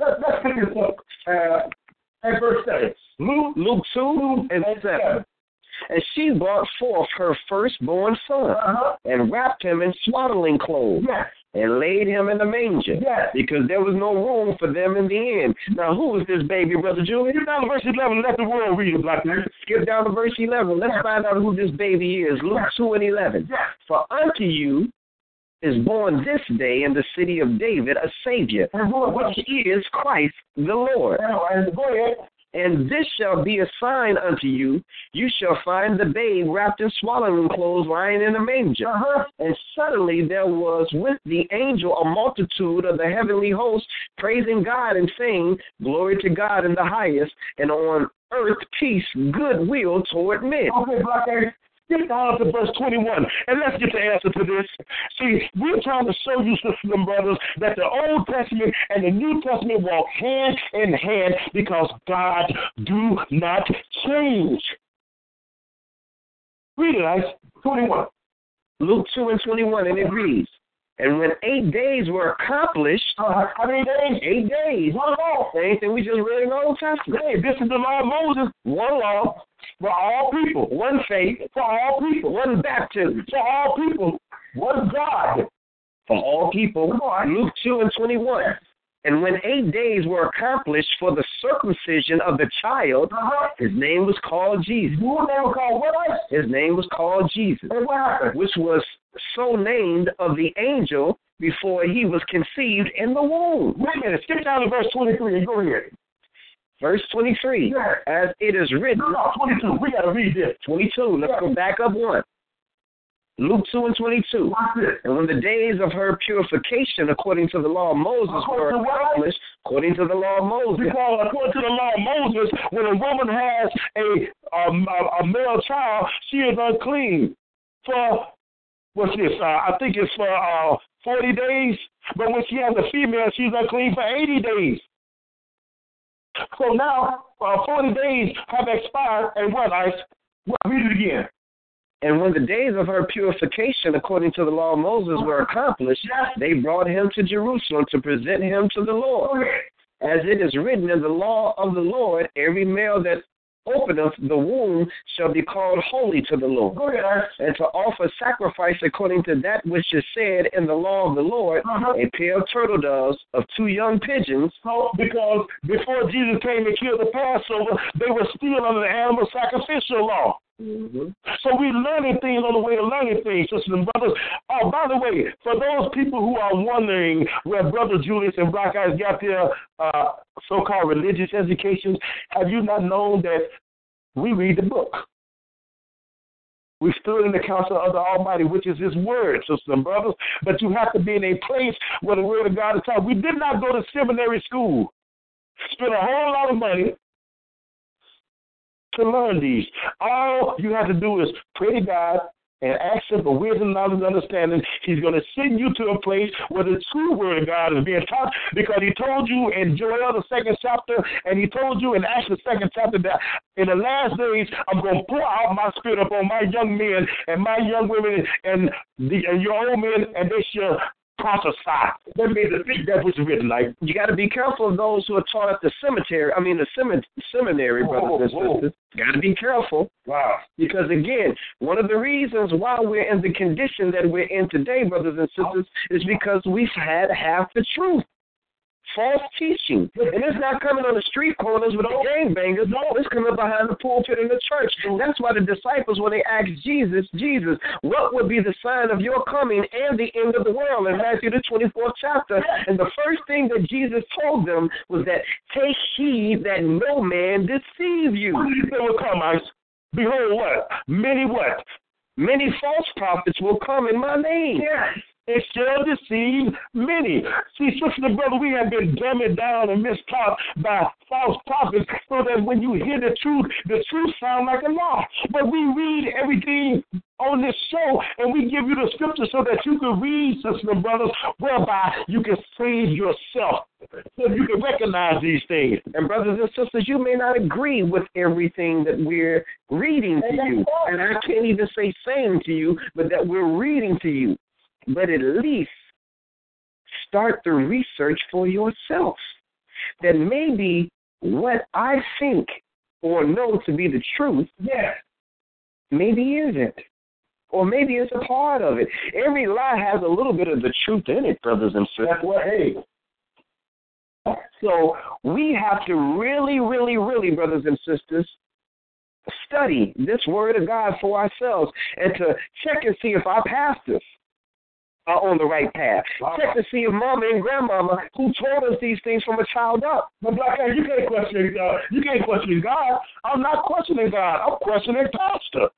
let, let's pick this up uh, at verse seven. Luke, Luke two Luke and seven. seven. And she brought forth her firstborn son uh-huh. and wrapped him in swaddling clothes. Yes. And laid him in the manger, yes. because there was no room for them in the inn. Now, who is this baby, Brother Julie? Skip down to verse eleven. Let the world read it, Black man. Skip down to verse eleven. Let's yes. find out who this baby is. Luke yes. two and eleven. Yes. For unto you is born this day in the city of David a Savior, which is Christ the Lord. Now, and go ahead. And this shall be a sign unto you. You shall find the babe wrapped in swaddling clothes lying in a manger. Uh-huh. And suddenly there was with the angel a multitude of the heavenly hosts praising God and saying, glory to God in the highest, and on earth peace, goodwill toward men. Okay, Black Air, get down to verse twenty-one, and let's get the answer to this. See, we're trying to show you, sisters and brothers, that the Old Testament and the New Testament walk hand in hand because God do not change. Read it, Ice. twenty-one. Luke two and twenty-one, and it reads, and when eight days were accomplished, uh, how many days? Eight days. One law. Same thing we just read in the Old Testament. Hey, this is the law of Moses. One law for all people. One faith for all people. One baptism for all people. One God for all people. Luke two and twenty-one. And when eight days were accomplished for the circumcision of the child, uh-huh. his name was called Jesus. His name was called what? His name was called Jesus. And what happened? Which was so named of the angel before he was conceived in the womb. Wait a minute. Skip down to verse twenty-three and go ahead. Verse twenty-three, yes. As it is written. No, no, twenty-two. We got to read this. twenty-two. Let's yes. go back up one. Luke two and twenty-two. And when the days of her purification, according to the law of Moses, were accomplished, according to the law of Moses. Because according to the law of Moses, when a woman has a, um, a, a male child, she is unclean for, what's this? Uh, I think it's for uh, forty days. But when she has a female, she's unclean for eighty days. So now uh, forty days have expired, and what, Ice? Well, read it again. And when the days of her purification, according to the law of Moses, were accomplished, they brought him to Jerusalem to present him to the Lord. As it is written in the law of the Lord, every male that openeth the womb shall be called holy to the Lord. And to offer sacrifice according to that which is said in the law of the Lord, uh-huh. a pair of turtle doves of two young pigeons. So, because before Jesus came and killed the Passover, they were still under the animal sacrificial law. Mm-hmm. So we learning things on the way to learning things, sisters and brothers. Oh, by the way, for those people who are wondering where Brother Julius and Black Eyes got their uh, so-called religious educations, have you not known that we read the book? We stood in the counsel of the Almighty, which is His Word, sisters and brothers. But you have to be in a place where the Word of God is taught. We did not go to seminary school, spent a whole lot of money to learn these. All you have to do is pray to God and ask Him for wisdom, knowledge, and understanding. He's going to send you to a place where the true Word of God is being taught, because He told you in Joel, the second chapter, and He told you in Acts, the second chapter, that in the last days, I'm going to pour out my Spirit upon my young men and my young women and, the, and your old men, and they shall prophesy. That means to think that was written. Like, you got to be careful of those who are taught at the cemetery. I mean, the semin- seminary, whoa, brothers and sisters. Got to be careful. Wow. Because again, one of the reasons why we're in the condition that we're in today, brothers and sisters, is because we've had half the truth. False teaching. And it's not coming on the street corners with no gangbangers. No, it's coming behind the pulpit in the church. And that's why the disciples, when they asked Jesus, Jesus, what would be the sign of your coming and the end of the world? In Matthew, the twenty-fourth chapter. And the first thing that Jesus told them was that, take heed that no man deceive you. What did He say will come, Ice? Behold what? Many what? Many false prophets will come in my name. Yes. It shall deceive many. See, sister and brother, we have been dumbed down and mistaught by false prophets, so that when you hear the truth, the truth sounds like a lie. But we read everything on this show, and we give you the scripture so that you can read, sister and brothers, whereby you can save yourself, so you can recognize these things. And brothers and sisters, you may not agree with everything that we're reading to you. And I can't even say saying to you, but that we're reading to you. But at least start the research for yourself. That maybe what I think or know to be the truth, yeah, maybe isn't. Or maybe it's a part of it. Every lie has a little bit of the truth in it, brothers and sisters. Well, hey. So we have to really, really, really, brothers and sisters, study this Word of God for ourselves and to check and see if our pastors are on the right path. Wow. Check to see if Mama and Grandmama, who told us these things from a child up. But Black Eyes, you can't question God. You can't question God. I'm not questioning God. I'm questioning Pastor.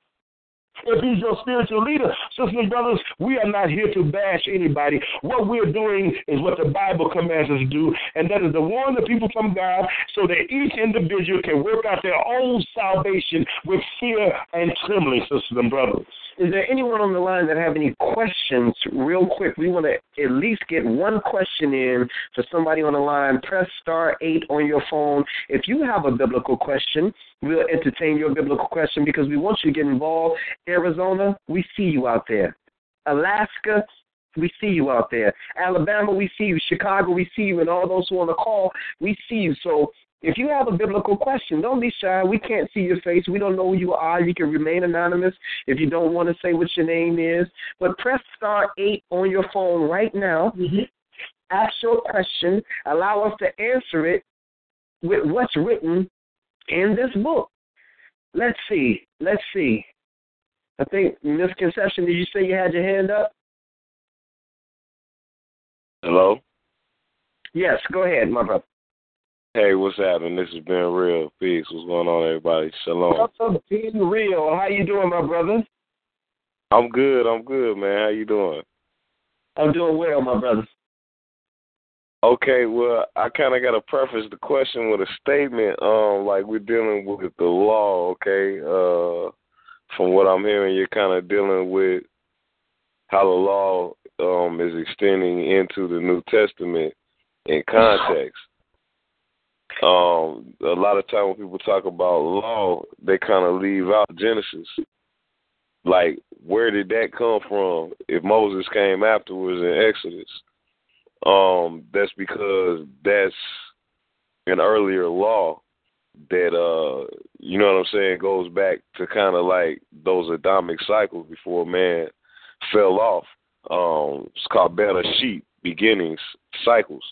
If he's your spiritual leader, sisters and brothers, we are not here to bash anybody. What we're doing is what the Bible commands us to do, and that is to warn the people from God so that each individual can work out their own salvation with fear and trembling, sisters and brothers. Is there anyone on the line that have any questions real quick? We want to at least get one question in for somebody on the line. Press star eight on your phone. If you have a biblical question, we'll entertain your biblical question because we want you to get involved. Arizona, we see you out there. Alaska, we see you out there. Alabama, we see you. Chicago, we see you. And all those who are on the call, we see you. So if you have a biblical question, don't be shy. We can't see your face. We don't know who you are. You can remain anonymous if you don't want to say what your name is. But press star eight on your phone right now. Mm-hmm. Ask your question. Allow us to answer it with what's written in this book. Let's see. Let's see. I think, Misconception, did you say you had your hand up? Hello? Yes, go ahead, my brother. Hey, what's happening? This is Ben Real. Peace. What's going on, everybody? Shalom. What's up, Ben Real? How you doing, my brother? I'm good. I'm good, man. How you doing? I'm doing well, my brother. Okay, well, I kind of got to preface the question with a statement. Um, like we're dealing with the law, okay? Uh, from what I'm hearing, you're kind of dealing with how the law um is extending into the New Testament in context. Um, a lot of time when people talk about law, they kind of leave out Genesis. Like, where did that come from? If Moses came afterwards in Exodus, um, that's because that's an earlier law that, uh, you know what I'm saying, goes back to kind of like those Adamic cycles before man fell off. Um, it's called Bereshit, beginnings, cycles.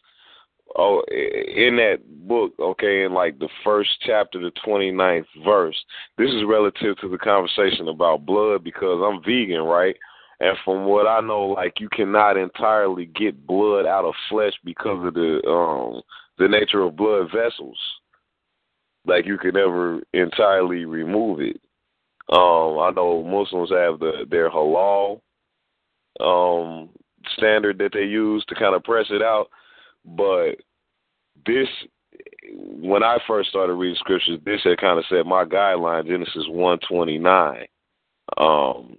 Oh, in that book, okay, in like the first chapter, the twenty-ninth verse, this is relative to the conversation about blood because I'm vegan, right? And from what I know, like you cannot entirely get blood out of flesh because of the um, the nature of blood vessels. Like you can never entirely remove it. Um, I know Muslims have the their halal um, standard that they use to kind of press it out. But this, when I first started reading scriptures, this had kind of set my guideline, Genesis one twenty-nine. Um,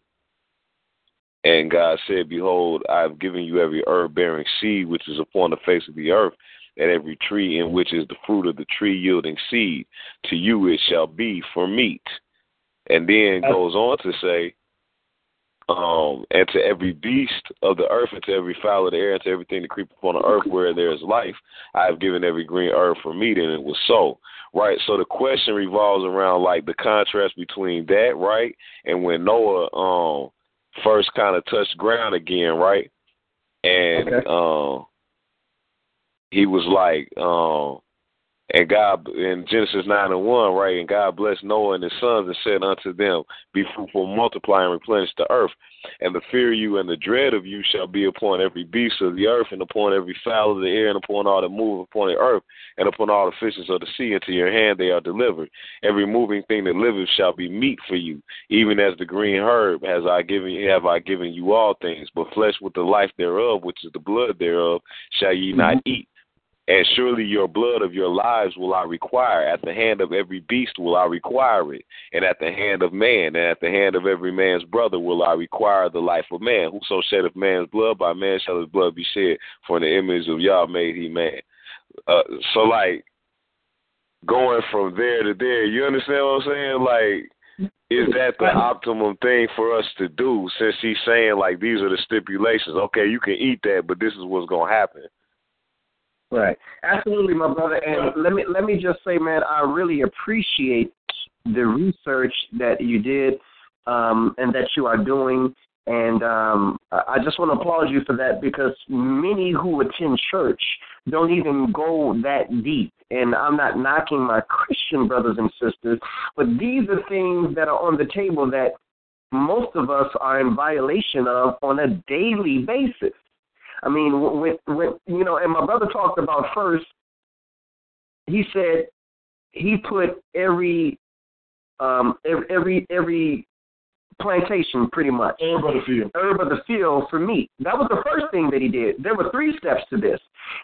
and God said, behold, I have given you every herb-bearing seed which is upon the face of the earth, and every tree in which is the fruit of the tree yielding seed. To you it shall be for meat. And then goes on to say, Um, and to every beast of the earth, and to every fowl of the air, and to everything that creep upon the earth where there is life, I have given every green herb for meat, and it was so. Right? So the question revolves around, like, the contrast between that, right, and when Noah um, first kind of touched ground again, right, and okay. um, he was like, um, and God, in Genesis nine and one, right, and God blessed Noah and his sons and said unto them, be fruitful, multiply, and replenish the earth. And the fear of you and the dread of you shall be upon every beast of the earth and upon every fowl of the air and upon all that move upon the earth and upon all the fishes of the sea. Into your hand they are delivered. Every moving thing that liveth shall be meat for you, even as the green herb has I given, have I given you all things. But flesh with the life thereof, which is the blood thereof, shall ye not eat. And surely your blood of your lives will I require. At the hand of every beast will I require it, and at the hand of man, and at the hand of every man's brother will I require the life of man. Whoso sheddeth man's blood, by man shall his blood be shed, for in the image of Yah made he man. Uh, so, like, going from there to there, you understand what I'm saying? Like, is that the optimum thing for us to do, since he's saying, like, these are the stipulations? Okay, you can eat that, but this is what's going to happen. Right. Absolutely, my brother. And let me let me just say, man, I really appreciate the research that you did um, and that you are doing. And um, I just want to applaud you for that because many who attend church don't even go that deep. And I'm not knocking my Christian brothers and sisters, but these are things that are on the table that most of us are in violation of on a daily basis. I mean, with, with, you know, and my brother talked about first, he said he put every um, every every plantation pretty much. Herb of the field. Herb of the field for meat. That was the first thing that he did. There were three steps to this.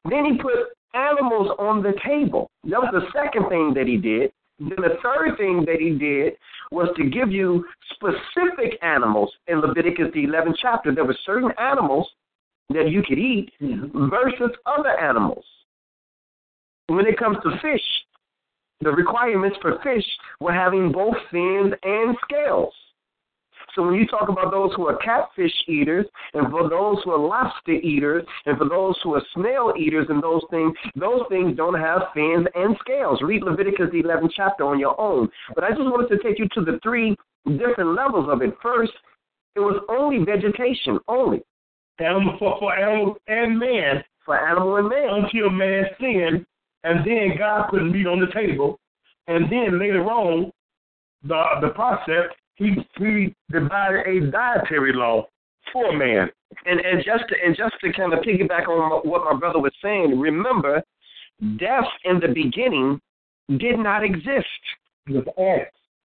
Then he put animals on the table. That was the second thing that he did. Then the third thing that he did was to give you specific animals. In Leviticus, the eleventh chapter, there were certain animals that you could eat versus other animals. When it comes to fish, the requirements for fish were having both fins and scales. So when you talk about those who are catfish eaters, and for those who are lobster eaters, and for those who are snail eaters and those things, those things don't have fins and scales. Read Leviticus the eleventh chapter on your own. But I just wanted to take you to the three different levels of it. First, it was only vegetation, only. Animal for, for animal and man. For animal and man. Until man sinned, and then God put meat on the table. And then later on, the the process, he he divided a dietary law for man. And and just to, and just to kind of piggyback on what my brother was saying, remember death in the beginning did not exist. It was added.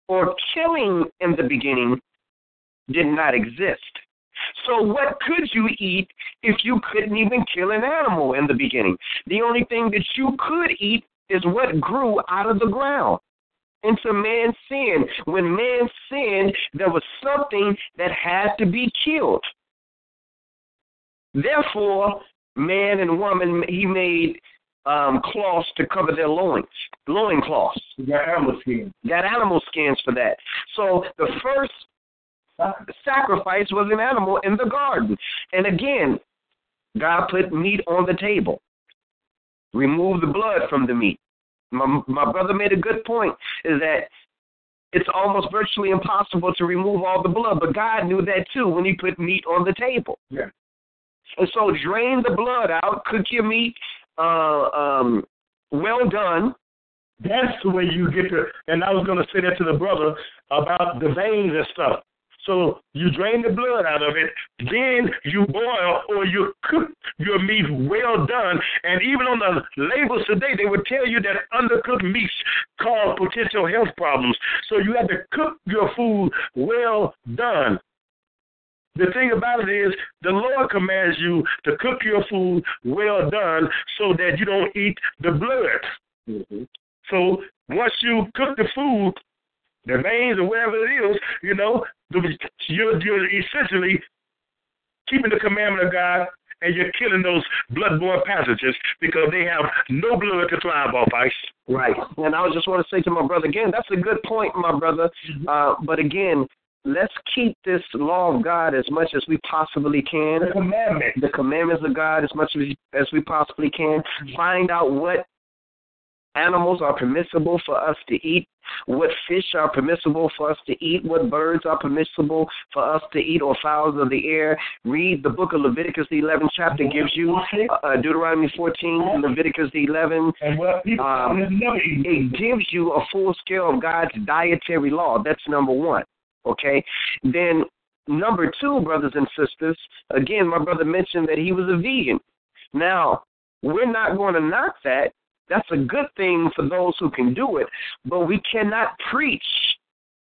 Or killing in the beginning did not exist. So what could you eat if you couldn't even kill an animal in the beginning? The only thing that you could eat is what grew out of the ground into man's sin. When man sinned, there was something that had to be killed. Therefore, man and woman, he made um, cloths to cover their loins, loin cloths. Got animal skins. Got animal skins for that. So the first sacrifice was an animal in the garden. And again, God put meat on the table. Remove the blood from the meat. My, my brother made a good point, is that it's almost virtually impossible to remove all the blood, but God knew that too when he put meat on the table. Yeah. And so drain the blood out, cook your meat, uh, um, well done. That's the way you get to, and I was going to say that to the brother about the veins and stuff. So you drain the blood out of it, then you boil or you cook your meat well done. And even on the labels today, they would tell you that undercooked meats cause potential health problems. So you have to cook your food well done. The thing about it is the Lord commands you to cook your food well done so that you don't eat the blood. Mm-hmm. So once you cook the food, the veins or whatever it is, you know, you're, you're essentially keeping the commandment of God and you're killing those bloodborne pathogens because they have no blood to thrive off, Ice. Right. And I just want to say to my brother again, that's a good point, my brother. Uh, but again, let's keep this law of God as much as we possibly can. The commandments. The commandments of God as much as we, as we possibly can. Find out what animals are permissible for us to eat, what fish are permissible for us to eat, what birds are permissible for us to eat, or fowls of the air. Read the book of Leviticus, the eleventh chapter, gives you uh, Deuteronomy fourteen, Leviticus, the eleventh. Um, it gives you a full scale of God's dietary law. That's number one, okay? Then number two, brothers and sisters, again, my brother mentioned that he was a vegan. Now, we're not going to knock that. That's a good thing for those who can do it, but we cannot preach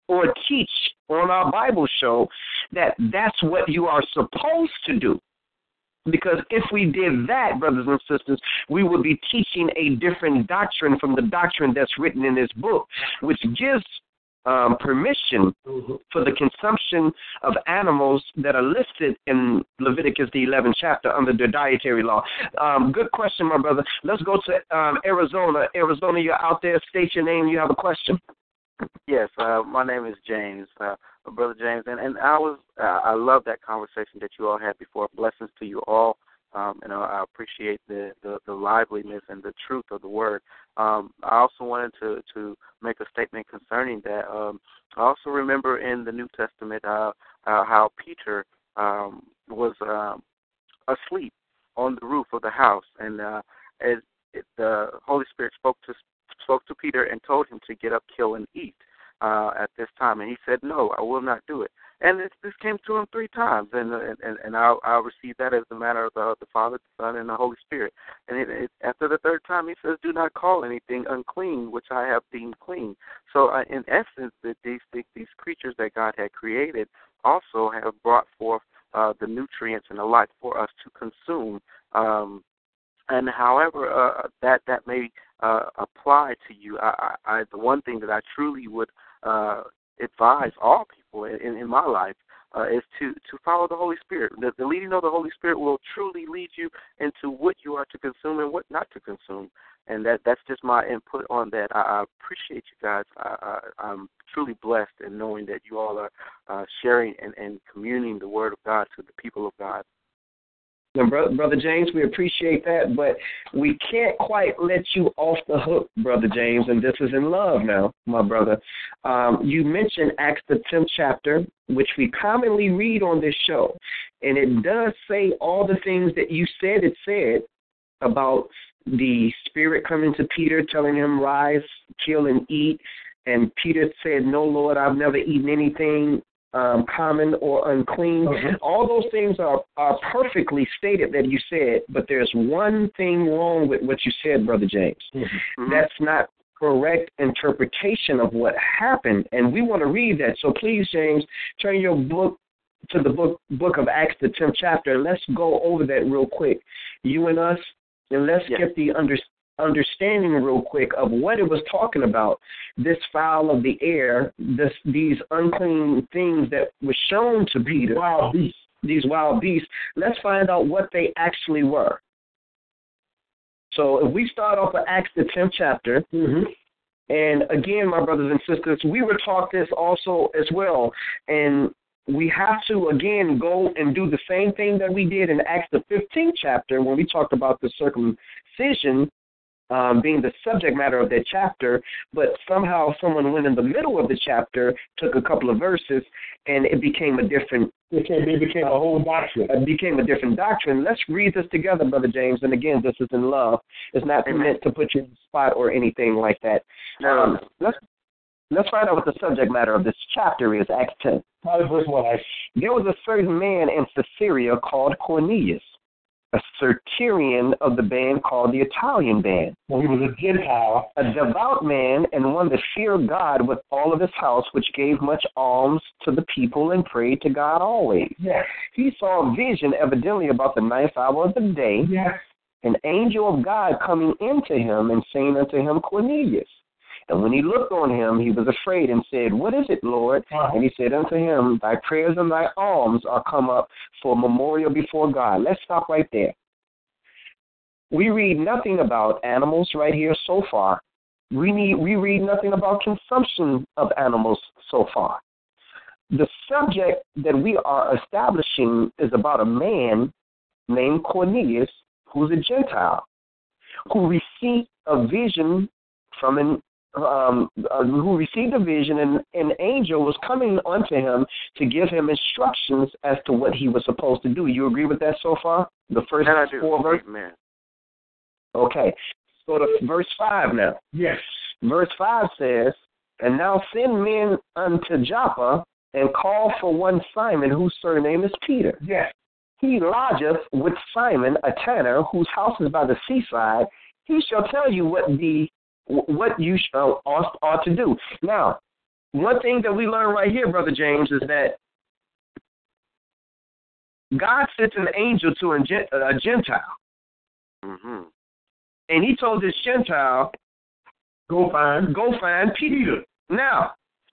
or teach on our Bible show that that's what you are supposed to do. Because if we did that, brothers and sisters, we would be teaching a different doctrine from the doctrine that's written in this book, which gives um, permission for the consumption of animals that are listed in Leviticus, the eleventh chapter, under the dietary law. Um, good question, my brother. Let's go to um, Arizona. Arizona, you're out there. State your name. You have a question. Yes, uh, my name is James, uh, Brother James. And, and I was uh, I love that conversation that you all had before. Blessings to you all. Um, and I appreciate the, the, the liveliness and the truth of the word. Um, I also wanted to, to make a statement concerning that. Um, I also remember in the New Testament uh, uh, how Peter um, was um, asleep on the roof of the house, and uh, as it, the Holy Spirit spoke to spoke to Peter and told him to get up, kill, and eat uh, at this time, and he said, "No, I will not do it." And this, this came to him three times, and and, and I, I received that as the matter of the, the Father, the Son, and the Holy Spirit. And it, it, after the third time, he says, "Do not call anything unclean, which I have deemed clean." So uh, in essence, the, these these creatures that God had created also have brought forth uh, the nutrients and the life for us to consume. Um, and however uh, that, that may uh, apply to you, I, I, I, the one thing that I truly would uh, advise all people, In, in my life, uh, is to, to follow the Holy Spirit. The, the leading of the Holy Spirit will truly lead you into what you are to consume and what not to consume. And that, that's just my input on that. I, I appreciate you guys. I, I, I'm truly blessed in knowing that you all are uh, sharing and, and communing the Word of God to the people of God. Now, Brother, Brother James, we appreciate that, but we can't quite let you off the hook, Brother James, and this is in love now, my brother. Um, you mentioned Acts the tenth chapter, which we commonly read on this show, and it does say all the things that you said it said about the Spirit coming to Peter, telling him, rise, kill, and eat, and Peter said, no, Lord, I've never eaten anything um, common or unclean. Okay. All those things are, are perfectly stated that you said, but there's one thing wrong with what you said, Brother James. Mm-hmm. That's not correct interpretation of what happened, and we want to read that. So please, James, turn your book to the book book of Acts, the tenth chapter, and let's go over that real quick, you and us, and let's yes. get the under, understanding real quick of what it was talking about, this fowl of the air, this these unclean things that were shown to Peter, wild beasts. these wild beasts. Let's find out what they actually were. So if we start off with Acts, the tenth chapter, mm-hmm. and again, my brothers and sisters, we were taught this also as well, and we have to, again, go and do the same thing that we did in Acts, the fifteenth chapter, when we talked about the circumcision um, being the subject matter of that chapter, but somehow someone went in the middle of the chapter, took a couple of verses, and it became a different It became, it became a whole doctrine. It became a different doctrine. Let's read this together, Brother James. And again, this is in love. It's not meant to put you in the spot or anything like that. Um, let's let's find out what the subject matter of this chapter is, Acts ten. Verse one. There was a certain man in Caesarea called Cornelius, a Certarian of the band called the Italian band. Well, he was a Gentile. A devout man and one that feared God with all of his house, which gave much alms to the people and prayed to God always. Yes. He saw a vision evidently about the ninth hour of the day, yes. an angel of God coming into him and saying unto him, Cornelius. And when he looked on him, he was afraid and said, What is it, Lord? Uh-huh. And he said unto him, Thy prayers and thy alms are come up for memorial before God. Let's stop right there. We read nothing about animals right here so far. We need, we read nothing about consumption of animals so far. The subject that we are establishing is about a man named Cornelius, who's a Gentile, who received a vision from an Um, uh, who received a vision, and an angel was coming unto him to give him instructions as to what he was supposed to do. You agree with that so far? The first four verses? Amen. Okay. So to verse five now. Yes. Verse five says, And now send men unto Joppa, and call for one Simon, whose surname is Peter. Yes. He lodgeth with Simon, a tanner, whose house is by the seaside. He shall tell you what the what you ought to do. Now, one thing that we learn right here, Brother James, is that God sent an angel to a Gentile. Mm-hmm. And he told this Gentile, go find, go find Peter. Now,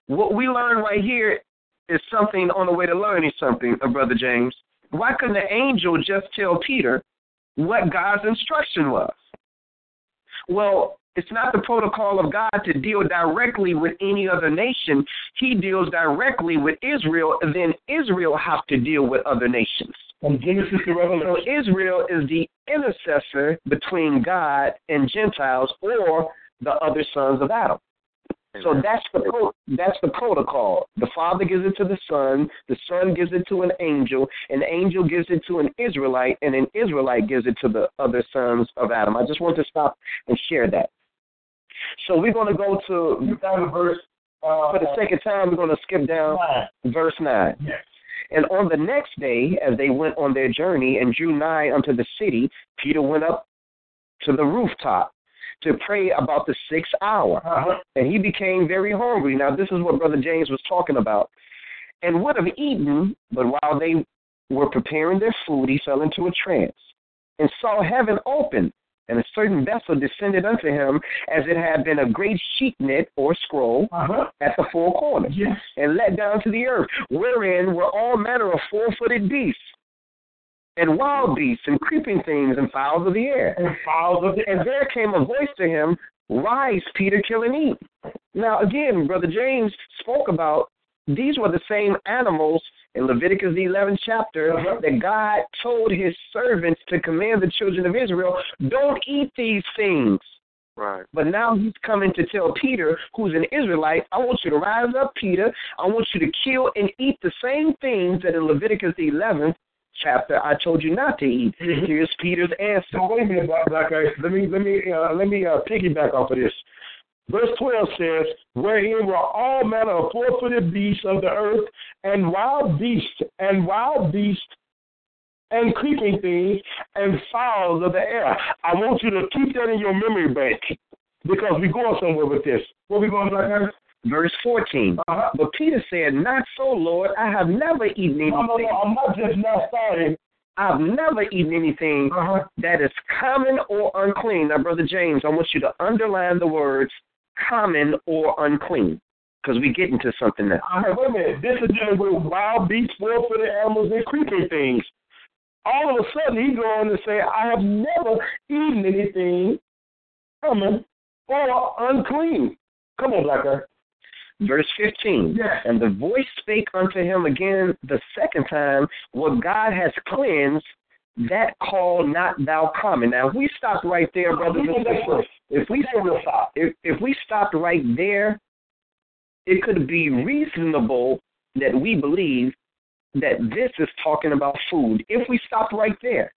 what we learn right here is something on the way to learning something, Brother James. Why couldn't the angel just tell Peter what God's instruction was? Well, it's not the protocol of God to deal directly with any other nation. He deals directly with Israel, and then Israel has to deal with other nations. From Genesis to Revelation. So Israel is the intercessor between God and Gentiles, or the other sons of Adam. So that's the pro- that's the protocol. The Father gives it to the Son, the Son gives it to an angel, an angel gives it to an Israelite, and an Israelite gives it to the other sons of Adam. I just want to stop and share that. So we're going to go to verse, uh, for the second time, we're going to skip down nine. Verse nine. Yes. And on the next day, as they went on their journey and drew nigh unto the city, Peter went up to the rooftop to pray about the sixth hour. Uh-huh. And he became very hungry. Now, this is what Brother James was talking about. And would have eaten, but while they were preparing their food, he fell into a trance and saw heaven open. And a certain vessel descended unto him as it had been a great sheet net or scroll uh-huh. at the four corners yes. and let down to the earth, wherein were all manner of four-footed beasts and wild beasts and creeping things and fowls of the air. And fowls of the air. And there came a voice to him, Rise, Peter, kill and eat. Now, again, Brother James spoke about these were the same animals in Leviticus, the eleventh chapter, uh-huh. that God told his servants to command the children of Israel, don't eat these things. Right. But now he's coming to tell Peter, who's an Israelite, I want you to rise up, Peter. I want you to kill and eat the same things that in Leviticus, the eleventh chapter, I told you not to eat. Mm-hmm. Here's Peter's answer. Now, wait a minute, Black guys. Let me, let me, uh, let me uh, piggyback off of this. Verse twelve says, wherein were all manner of four-footed beasts of the earth, and wild beasts, and wild beasts, and creeping things, and fowls of the air. I want you to keep that in your memory bank, because we're going somewhere with this. Where we going right now? Verse fourteen. Uh-huh. But Peter said, not so, Lord. I have never eaten anything. No, no, no, I'm not just not sorry. I've never eaten anything uh-huh. that is common or unclean. Now, Brother James, I want you to underline the words common or unclean, because we're getting to something now. All right, wait a minute. This is dealing with wild beasts, four-footed animals, and creeping things. All of a sudden, he's going to say, I have never eaten anything common or unclean. Come on, Black guy. Verse fifteen, yes. And the voice spake unto him again the second time, what God has cleansed, that call not thou common. Now, if we stopped right there, brothers and sisters, if we, if, if we stopped right there, it could be reasonable that we believe that this is talking about food, if we stopped right there.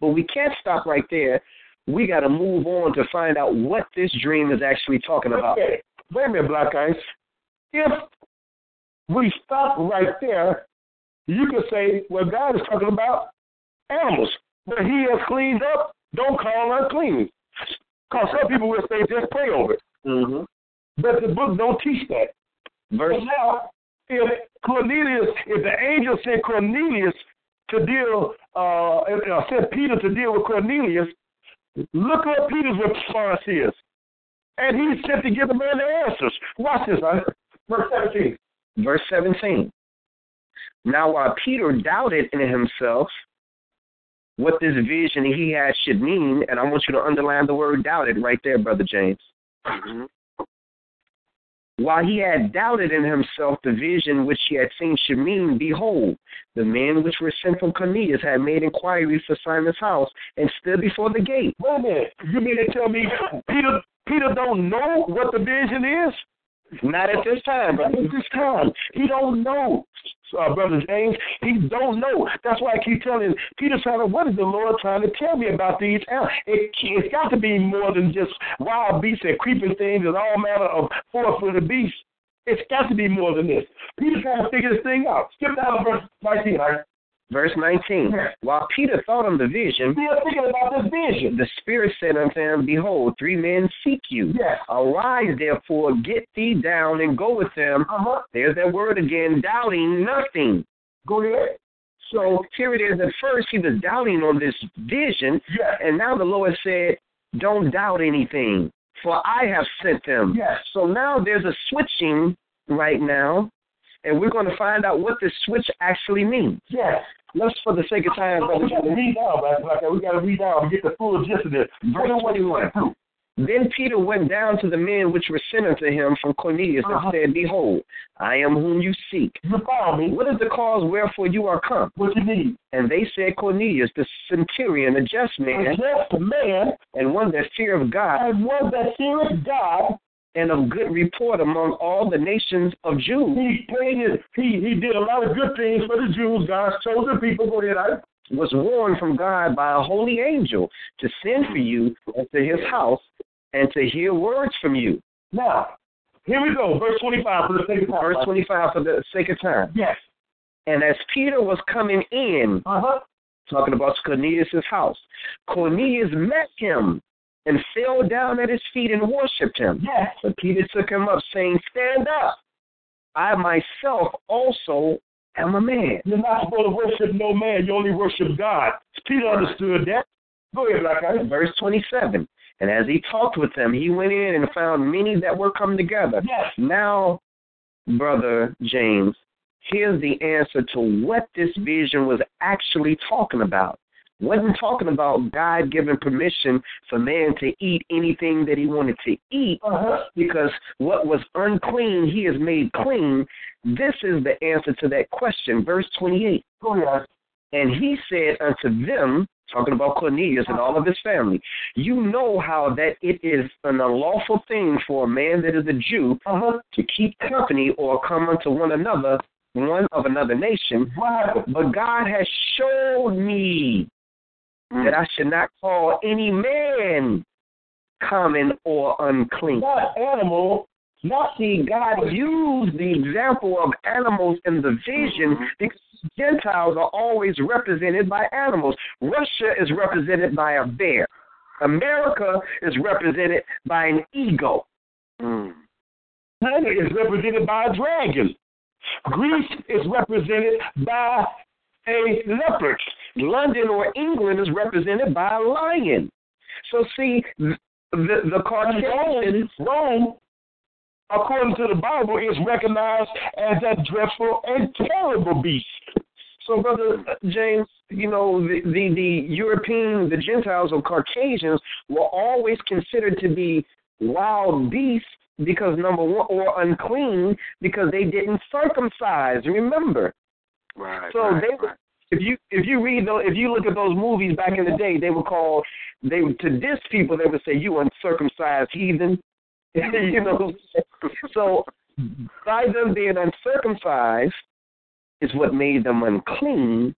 But we can't stop right there. We got to move on to find out what this dream is actually talking about. Okay. Wait a minute, Black Eyes. If we stop right there, you could say, well, God is talking about animals. But he has cleaned up, don't call unclean. Because some people will say, just pray over it. Mm-hmm. But the book don't teach that. Verse. So now, if Cornelius, if the angel sent Cornelius to deal, uh, uh, sent Peter to deal with Cornelius, look what Peter's response is. And he said to give the man the answers. Watch this, huh? Verse seventeen. Verse seventeen. Now while Peter doubted in himself what this vision he had should mean, and I want you to underline the word doubted right there, Brother James. Mm-hmm. While he had doubted in himself the vision which he had seen should mean, behold, the men which were sent from Cornelius had made inquiries for Simon's house and stood before the gate. Wait a minute. You mean to tell me Peter... Peter don't know what the vision is? Not at this time, brother. Not at this time. He don't know, uh, Brother James. He don't know. That's why I keep telling Peter, Simon, what is the Lord trying to tell me about these animals? It, it's got to be more than just wild beasts and creeping things and all manner of four-footed beasts. It's got to be more than this. Peter's trying to figure this thing out. Skip down to verse nineteen, all right? Verse nineteen, while Peter thought on the vision, still thinking about this vision, the Spirit said unto him, behold, three men seek you. Yes. Arise, therefore, get thee down and go with them. Uh-huh. There's that word again, doubting nothing. Go ahead. So here it is. At first, he was doubting on this vision, yes. And now the Lord said, don't doubt anything, for I have sent them. Yes. So now there's a switching right now, and we're going to find out what this switch actually means. Yes. Let's, for the sake of time, brother. We got to read down, brother. We got to read down and get the full gist of this. Verse twenty-one. Then Peter went down to the men which were sent unto him from Cornelius uh-huh. and said, behold, I am whom you seek. You found me. What is the cause wherefore you are come? What you need? And they said, Cornelius, the centurion, a just man. A just man. And one that feareth God. And one that feareth God. And of good report among all the nations of Jews. He painted, he, he did a lot of good things for the Jews, God's chosen people. Go ahead, I. Was warned from God by a holy angel to send for you to his house and to hear words from you. Now, here we go, verse twenty-five for the sake of time. Verse twenty-five for the sake of time. Yes. And as Peter was coming in, uh-huh. talking about Cornelius' house, Cornelius met him and fell down at his feet and worshipped him. Yes. But Peter took him up, saying, stand up. I myself also am a man. You're not supposed to worship no man. You only worship God. Peter understood that. Go ahead, Black Eyes. Verse twenty-seven. And as he talked with them, he went in and found many that were come together. Yes. Now, Brother James, here's the answer to what this vision was actually talking about. Wasn't talking about God giving permission for man to eat anything that he wanted to eat, uh-huh. because what was unclean, he has made clean. This is the answer to that question. Verse twenty-eight. Uh-huh. And he said unto them, talking about Cornelius and all of his family, you know how that it is an unlawful thing for a man that is a Jew uh-huh. to keep company or come unto one another, one of another nation. Wow. But God has showed me that I should not call any man common or unclean. Not animal. Not see, God used the example of animals in the vision because Gentiles are always represented by animals. Russia is represented by a bear. America is represented by an eagle. Mm. China is represented by a dragon. Greece is represented by a leopard. London or England is represented by a lion. So see, the, the Caucasian Rome, according to the Bible, is recognized as that dreadful and terrible beast. So, Brother James, you know, the, the, the European, the Gentiles or Caucasians were always considered to be wild beasts because, number one, or unclean because they didn't circumcise, remember. Right, so right, they, right. If you if you read those, if you look at those movies back in the day, they were called, they to diss people, they would say, you uncircumcised heathen. You know, so by them being uncircumcised is what made them unclean,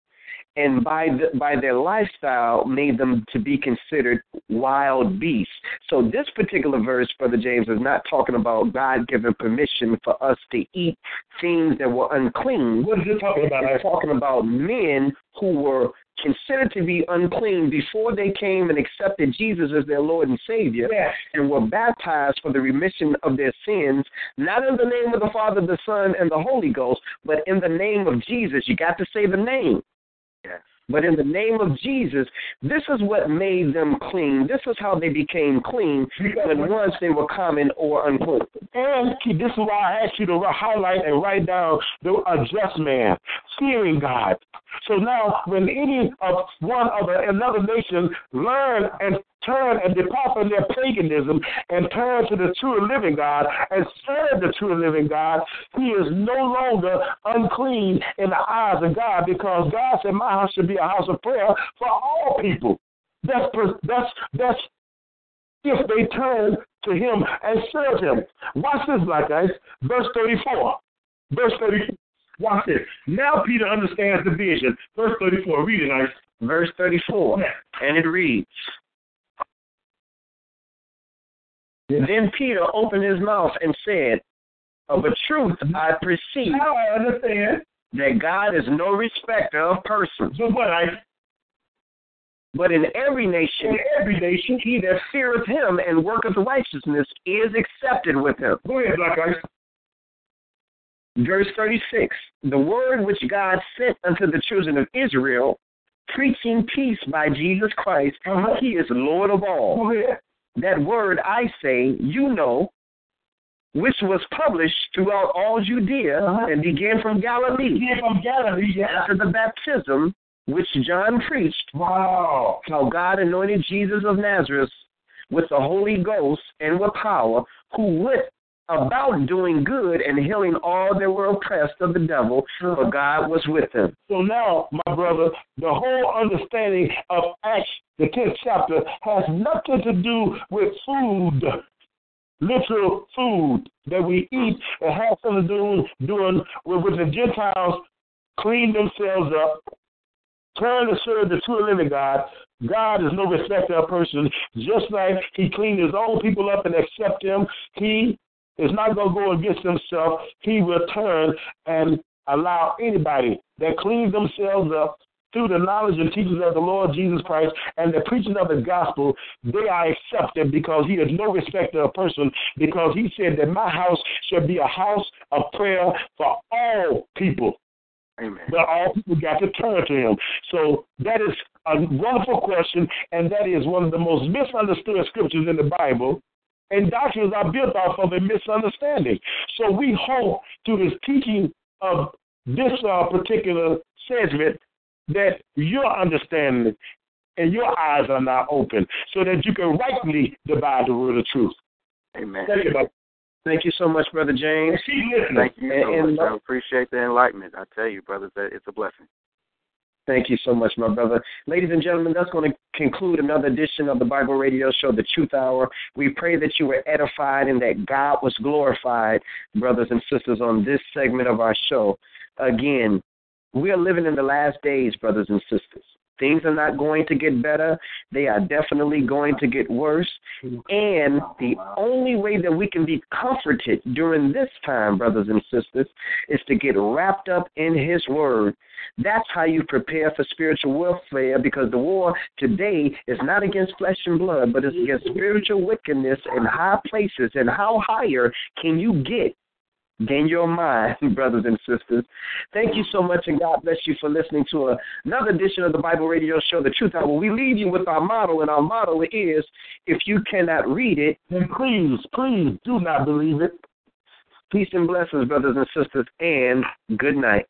and by the, by their lifestyle made them to be considered wild beasts. So this particular verse, Brother James, is not talking about God giving permission for us to eat things that were unclean. What is it talking about? It's talking about men who were considered to be unclean before they came and accepted Jesus as their Lord and Savior, yes, and were baptized for the remission of their sins, not in the name of the Father, the Son, and the Holy Ghost, but in the name of Jesus. You got to say the name. Yes. But in the name of Jesus, this is what made them clean. This is how they became clean when once they were common or unclean. And this is why I asked you to highlight and write down the just man, fearing God. So now when any of one of another nation learn and turn and depart from their paganism and turn to the true and living God and serve the true and living God, he is no longer unclean in the eyes of God, because God said, my house should be a house of prayer for all people. That's that's that's if they turn to him and serve him. Watch this, black guys. Verse thirty-four. Verse thirty-four. Watch this. Now Peter understands the vision. Verse thirty-four. Read it, guys. Verse thirty-four. And it reads, then Peter opened his mouth and said, of a truth I perceive. Now I understand. That God is no respecter of persons. So what I, but in every nation, in every nation, he that feareth him and worketh righteousness is accepted with him. Go ahead, black guys. Verse thirty-six, the word which God sent unto the children of Israel, preaching peace by Jesus Christ, uh-huh. He is Lord of all. Go ahead. That word I say, you know, which was published throughout all Judea, uh-huh. and began from Galilee. Began from Galilee, yeah. After the baptism which John preached. Wow. How God anointed Jesus of Nazareth with the Holy Ghost and with power, who went about doing good and healing all that were oppressed of the devil, uh-huh. for God was with them. So now, my brother, the whole understanding of Acts, the tenth chapter, has nothing to do with food. Literal food that we eat and have something to do doing with, with the Gentiles clean themselves up, turn to serve the true and living God. God is no respecter of persons. Just like he cleaned his own people up and accept them, he is not going to go against himself. He will turn and allow anybody that cleans themselves up through the knowledge and teachings of the Lord Jesus Christ and the preaching of the gospel, they are accepted, because he is no respecter of person, because he said that my house shall be a house of prayer for all people. Amen. But all people got to turn to him. So that is a wonderful question, and that is one of the most misunderstood scriptures in the Bible. And doctrines are built off of a misunderstanding. So we hope through this teaching of this uh, particular segment that your understanding and your eyes are now open, so that you can rightly divide the word of truth. Amen. Thank you, Thank you so much, Brother James. Thank you so and, much. I appreciate the enlightenment. I tell you, brothers, that it's a blessing. Thank you so much, my brother. Ladies and gentlemen, that's going to conclude another edition of the Bible Radio Show, The Truth Hour. We pray that you were edified and that God was glorified, brothers and sisters, on this segment of our show. Again, we are living in the last days, brothers and sisters. Things are not going to get better. They are definitely going to get worse. And the only way that we can be comforted during this time, brothers and sisters, is to get wrapped up in his word. That's how you prepare for spiritual warfare, because the war today is not against flesh and blood, but it's against spiritual wickedness in high places. And how higher can you get than your mind, brothers and sisters? Thank you so much, and God bless you for listening to another edition of the Bible Radio Show, The Truth Hour. We leave you with our motto, and our motto is, if you cannot read it, then please, please do not believe it. Peace and blessings, brothers and sisters, and good night.